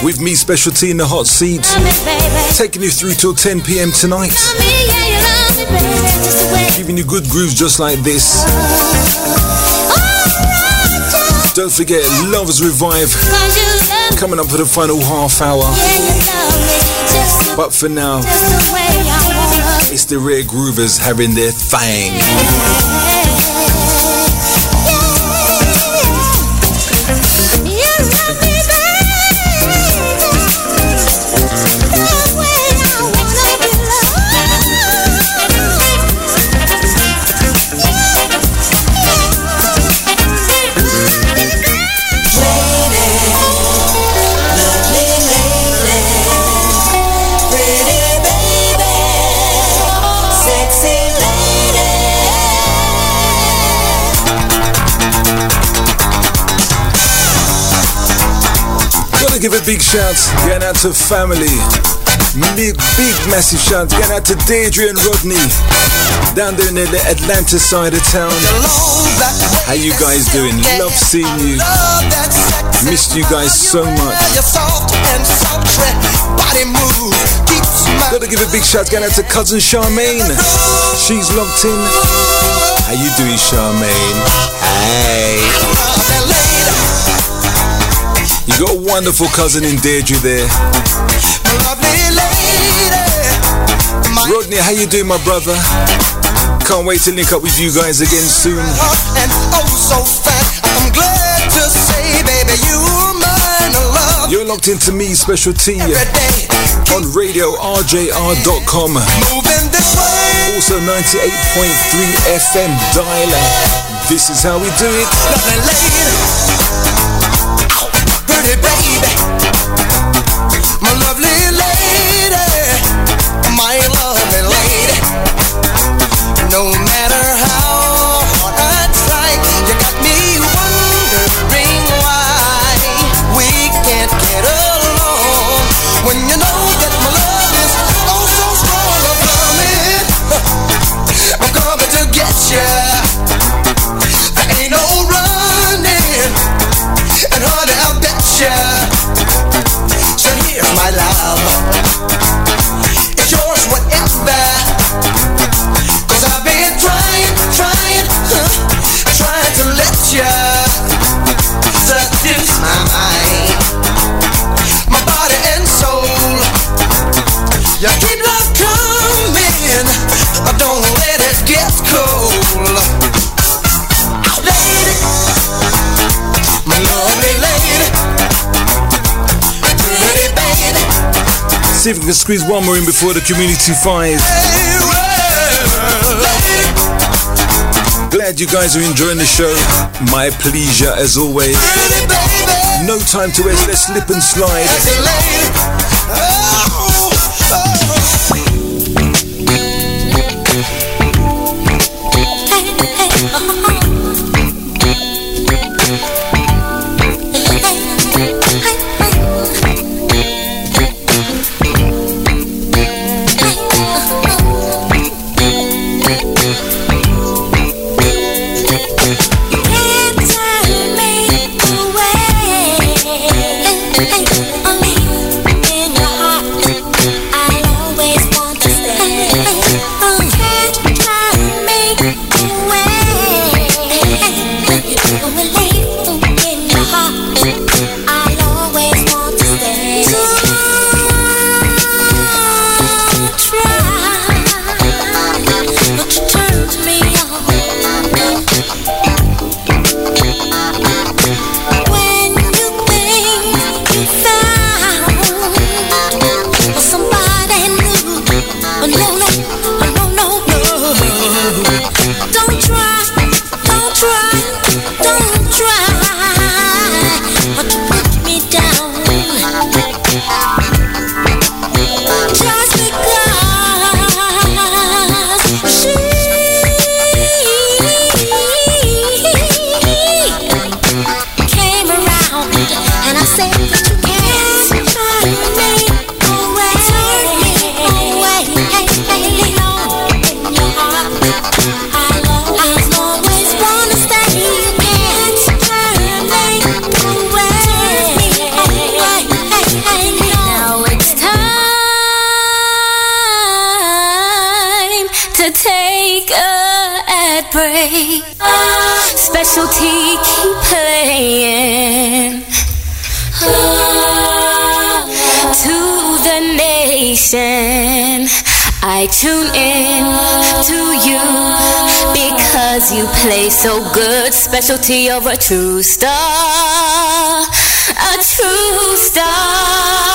With me, Special Tee in the hot seat, taking you through till 10 p.m. tonight, giving you good grooves just like this. Don't forget, Love's Revive coming up for the final half hour. But for now, it's the Rare Groovers having their thang. Give a big shout going out to family, big massive shout going out to Deirdre and Rodney down there near the Atlanta side of town. How you guys doing? Love seeing you, missed you guys so much. Gotta give a big shout going out to cousin Charmaine, she's locked in. How you doing, Charmaine? Hey. You got a wonderful cousin in Deirdre there. Rodney, how you doing, my brother? Can't wait to link up with you guys again soon. You're locked into me, Special Tee, on RadioRJR.com. Also 98.3 FM dialer. This is how we do it. Baby, my lovely lady, my lovely lady. No matter how hard I try, you got me wondering why we can't get along. When you know that my love is oh so strong, I'm coming to get you. So here's my love, it's yours whatever, 'cause I've been trying to let you seduce my mind, my body and soul. You keep love coming, don't let it get cold. See if we can squeeze one more in before the community five. Glad you guys are enjoying the show. My pleasure as always. No time to waste, let's slip and slide. Special Tee, keep playing to the nation. I tune in to you because you play so good. Special Tee, you're a true star, a true star.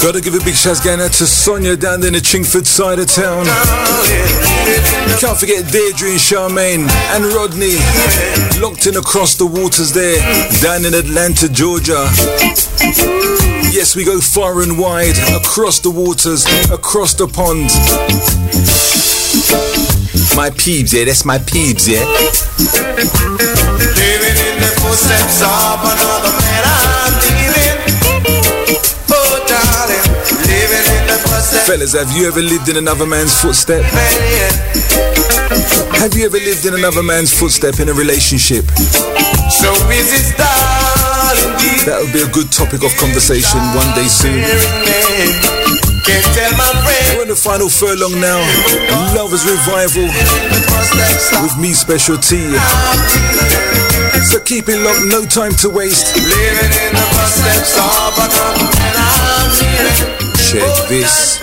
Gotta give a big shout going out to Sonia down there in the Chingford side of town. Can't forget Deirdre and Charmaine and Rodney, locked in across the waters there, down in Atlanta, Georgia. Yes, we go far and wide, across the waters, across the pond. My peeps, yeah, that's my peeps, yeah. Living in the footsteps of another man, fellas, have you ever lived in another man's footstep? Have you ever lived in another man's footstep in a relationship? That would be a good topic of conversation one day soon. Can't tell my friend. We're in the final furlong now. Love is revival with me, Special Tee. So keep it locked, no time to waste. Living in the first steps of a couple and I'm here. Check this.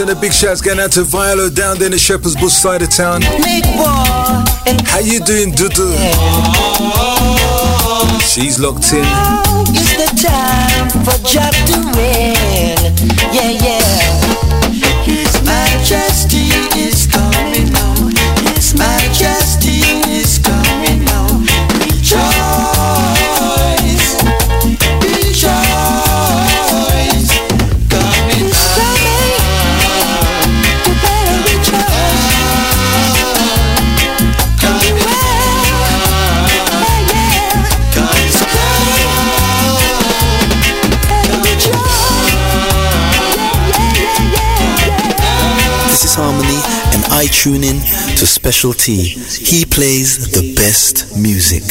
And a big shout's going out to Viola down there in the Shepherd's Bush side of town. How you doing, Dudu? She's locked in. It's the time for Jack to win. Yeah, yeah. His majesty is coming on. His majesty is coming on. Rejoice. Rejoice. Harmony, and I tune in to Special Tee. He plays the best music.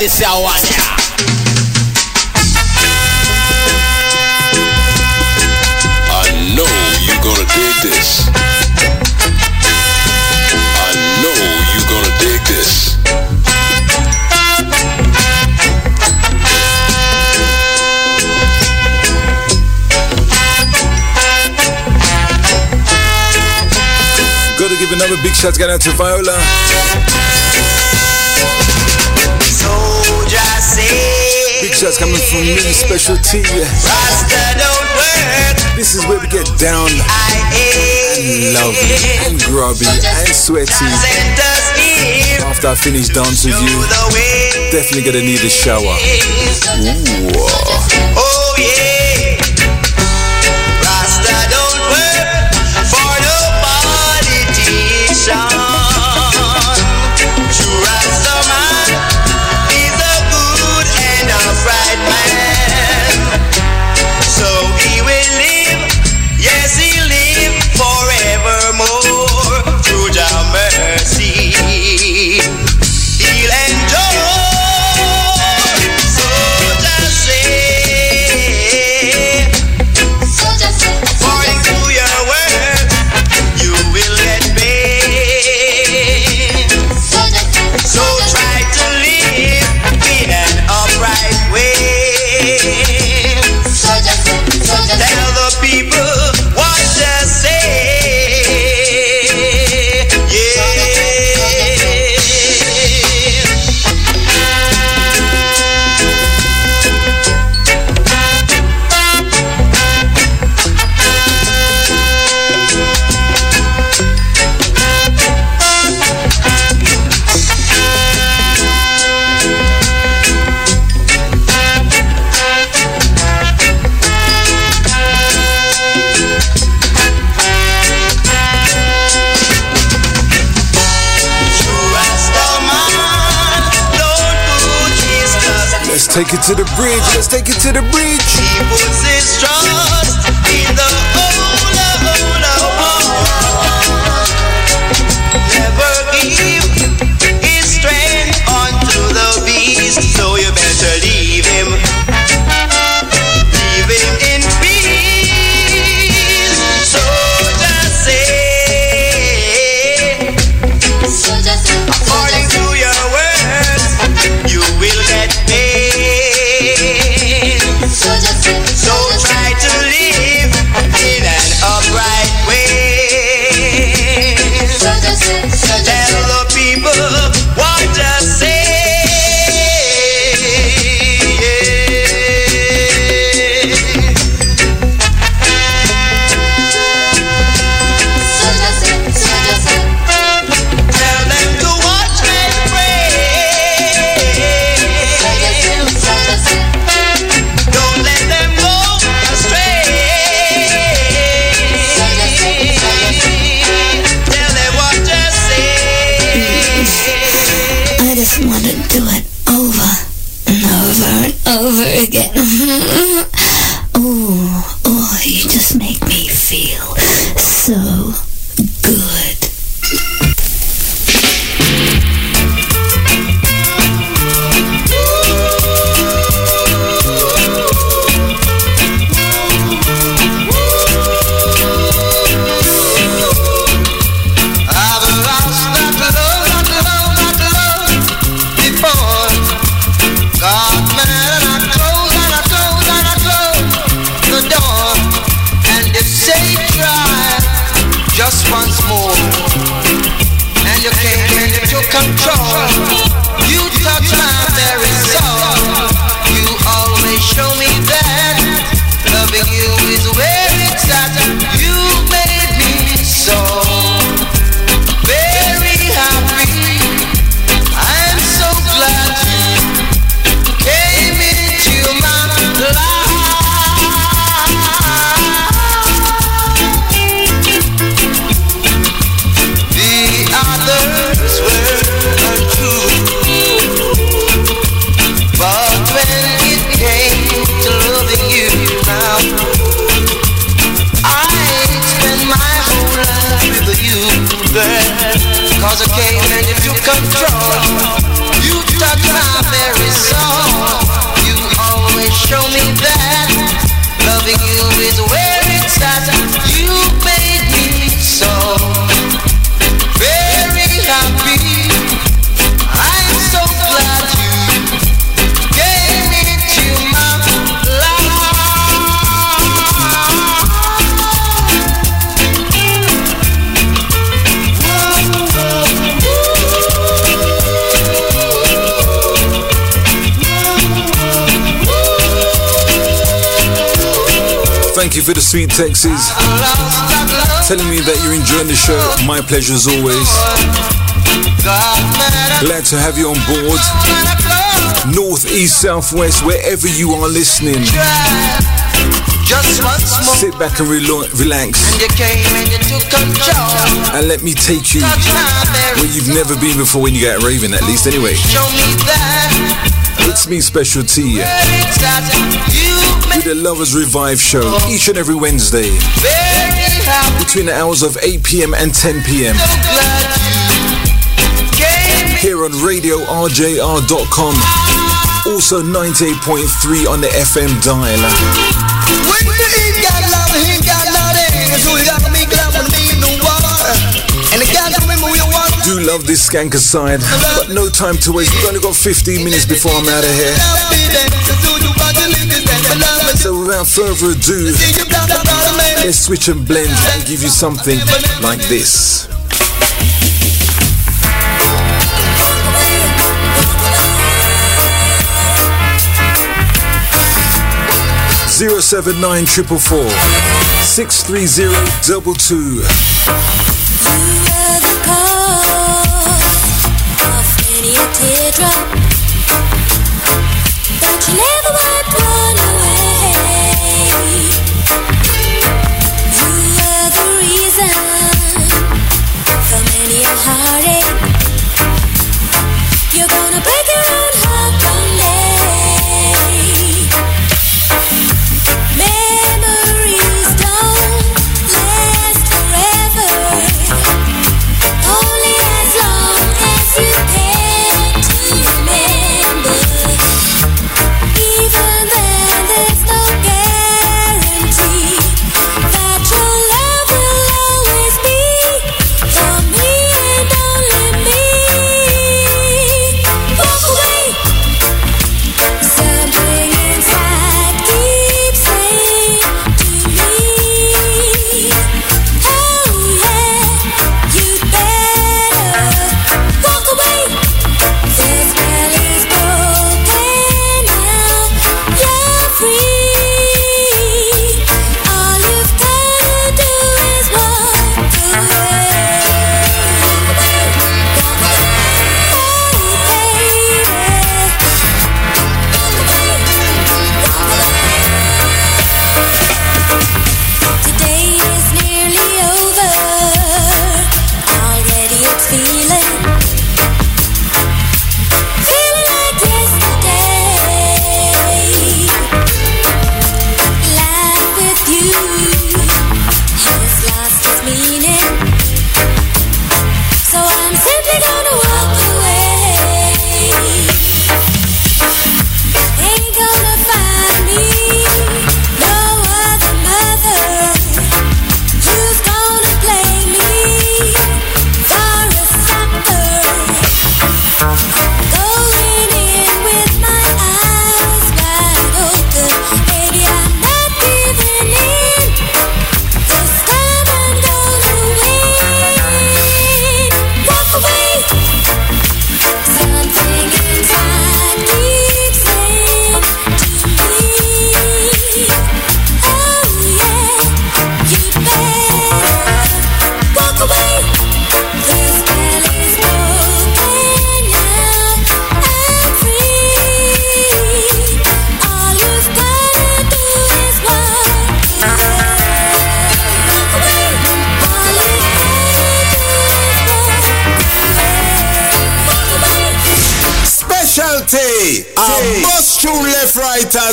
this ya one ya. I know you gonna dig this. I know you gonna dig this. Gotta give another big shout out to Viola. Big shots coming from me, Special Tee. This is where we get down and lovely and grubby and sweaty. After I finish dancing with you, definitely gonna need a shower. Oh yeah. Take it to the bridge, let's take it to the bridge. He puts his trust in the owner. Never give his strength onto the beast, so you better leave him. Leave him in peace. Soldier say, according to your words, you will get paid. So try to live in an upright way. Tell the people what to say. Tell them to watch and pray. Over again. Oh, you just make me feel so good. Cause I came and you took control. You touch my very soul. You always show me that loving you is where it's at. You made me so very happy. I'm so glad you gave me to my life. Thank you for the sweet texts, telling me that you're enjoying the show. My pleasure as always. Glad to have you on board. North, east, southwest, wherever you are listening. Sit back and relax. And let me take you where you've never been before when you get raving, at least anyway. It's me, Special Tee, with the Lovers Revive show each and every Wednesday between the hours of 8 p.m. and 10 p.m. here on RadioRJR.com, also 98.3 on the FM dial. Do love this skanker side, but no time to waste. We've only got 15 minutes before I'm out of here. So without further ado, let's switch and blend and give you something like this. Zero 07944 63022. Teardrop that you never wiped one away. You are the reason for many a heartache. You're gonna break your own heart one day. Memories don't last forever, only as long as you can.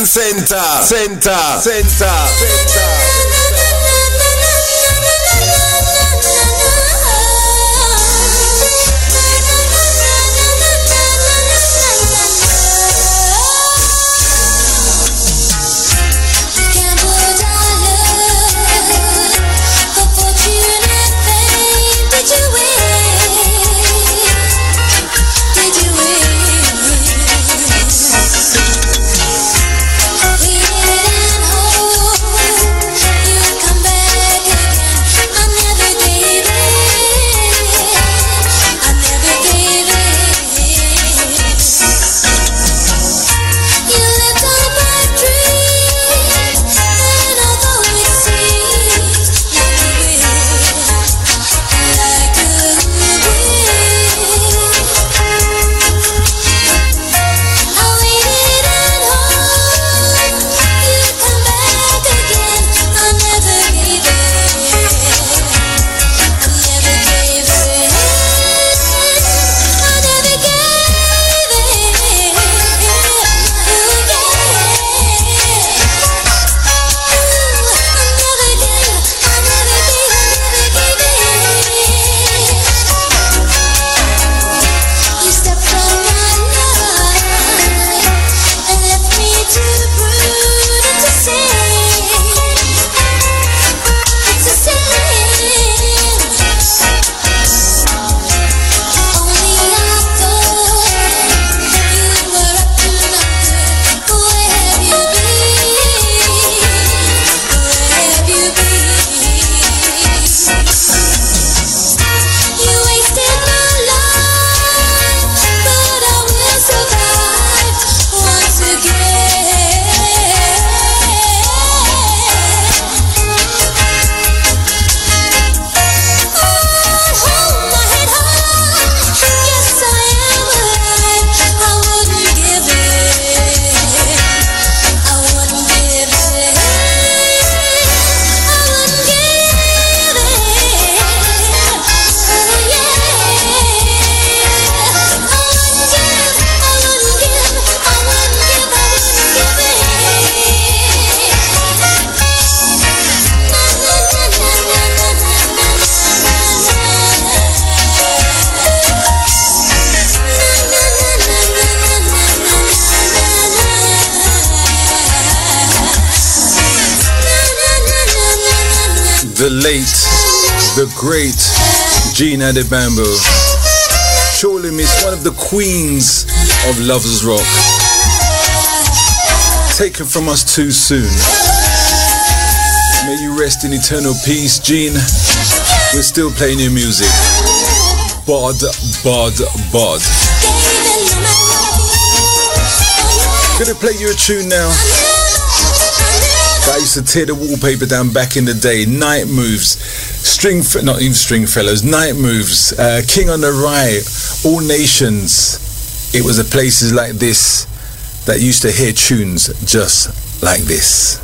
Center. the late, the great Gina de Bamboo. Surely missed, one of the queens of Lovers Rock. Taken from us too soon. May you rest in eternal peace, Gene. We're still playing your music. Bod. Gonna play you a tune now. I used to tear the wallpaper down back in the day. Night Moves, Night Moves, King on the Rye, All Nations. It was the places like this that used to hear tunes just like this.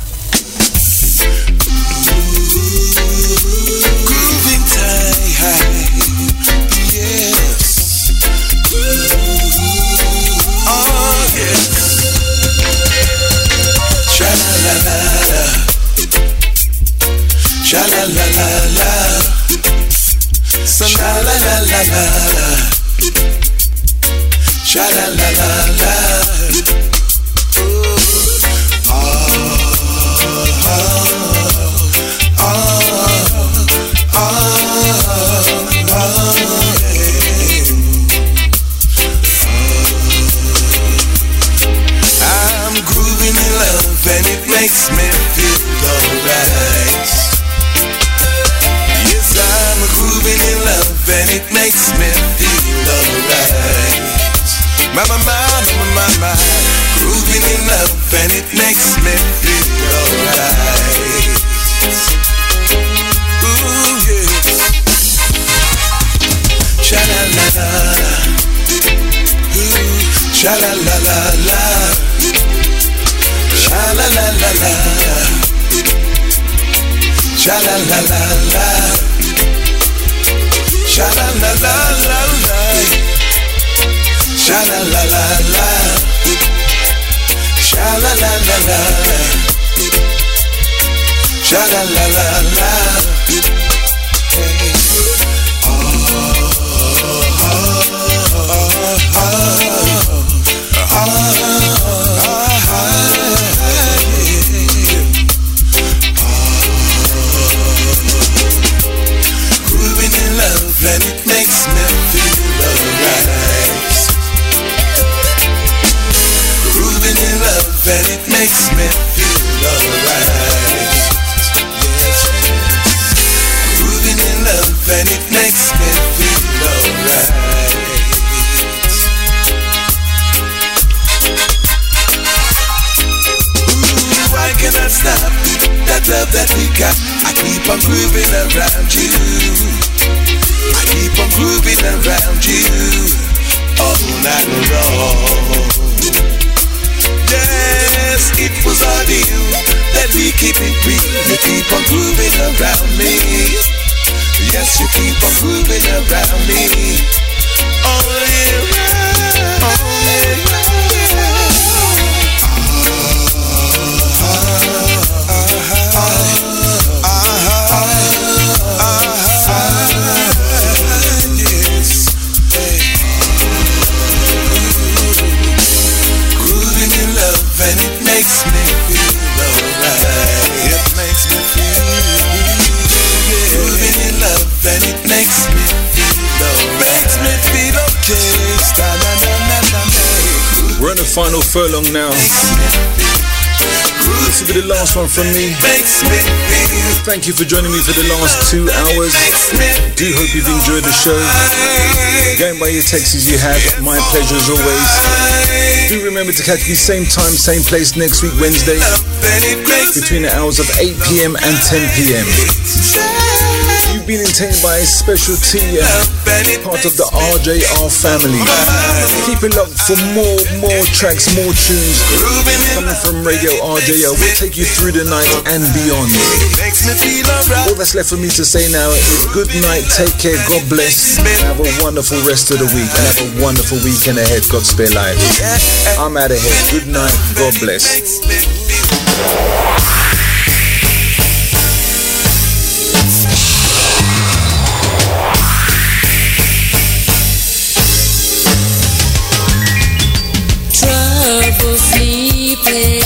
Thank you for joining me for the last 2 hours. Do hope you've enjoyed the show. Going by your texts as you have, my pleasure as always. Do remember to catch me same time, same place next week, Wednesday, between the hours of 8 p.m. and 10 p.m. You've been entertained by Special Tee, part of the RJR family. Keep it locked for more tracks, more tunes coming from Radio RJR. We'll take you through the night and beyond. All that's left for me to say now is good night, take care, God bless, and have a wonderful rest of the week, and have a wonderful weekend ahead. God spare life. I'm out of here. Good night, God bless. Trouble sleeping,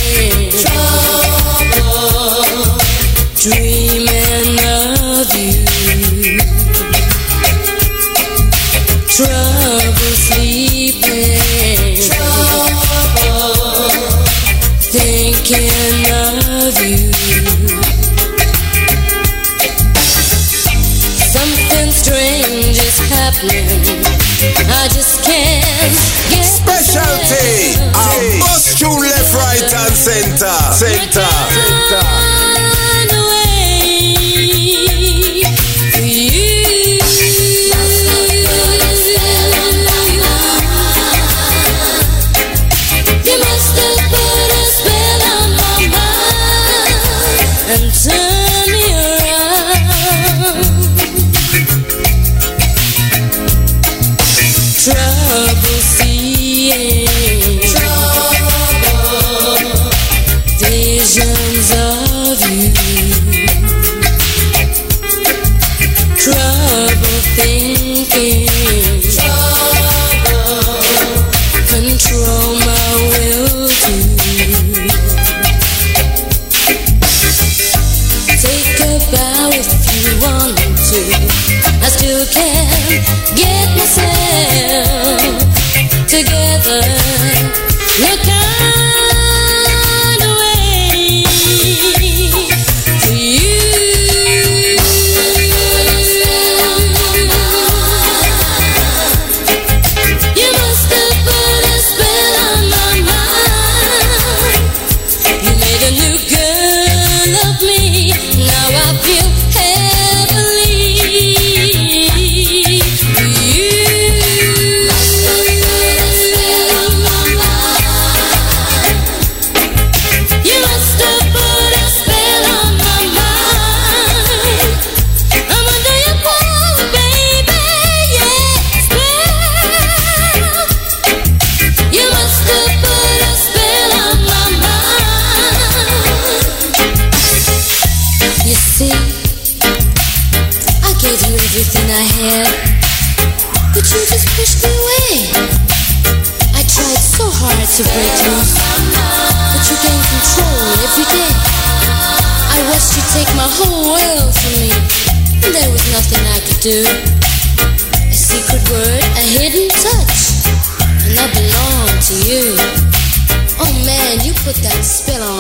trouble dreaming of happening. I just can't get Special Tee. Our most tune left, right and center. Center. Put that spell on.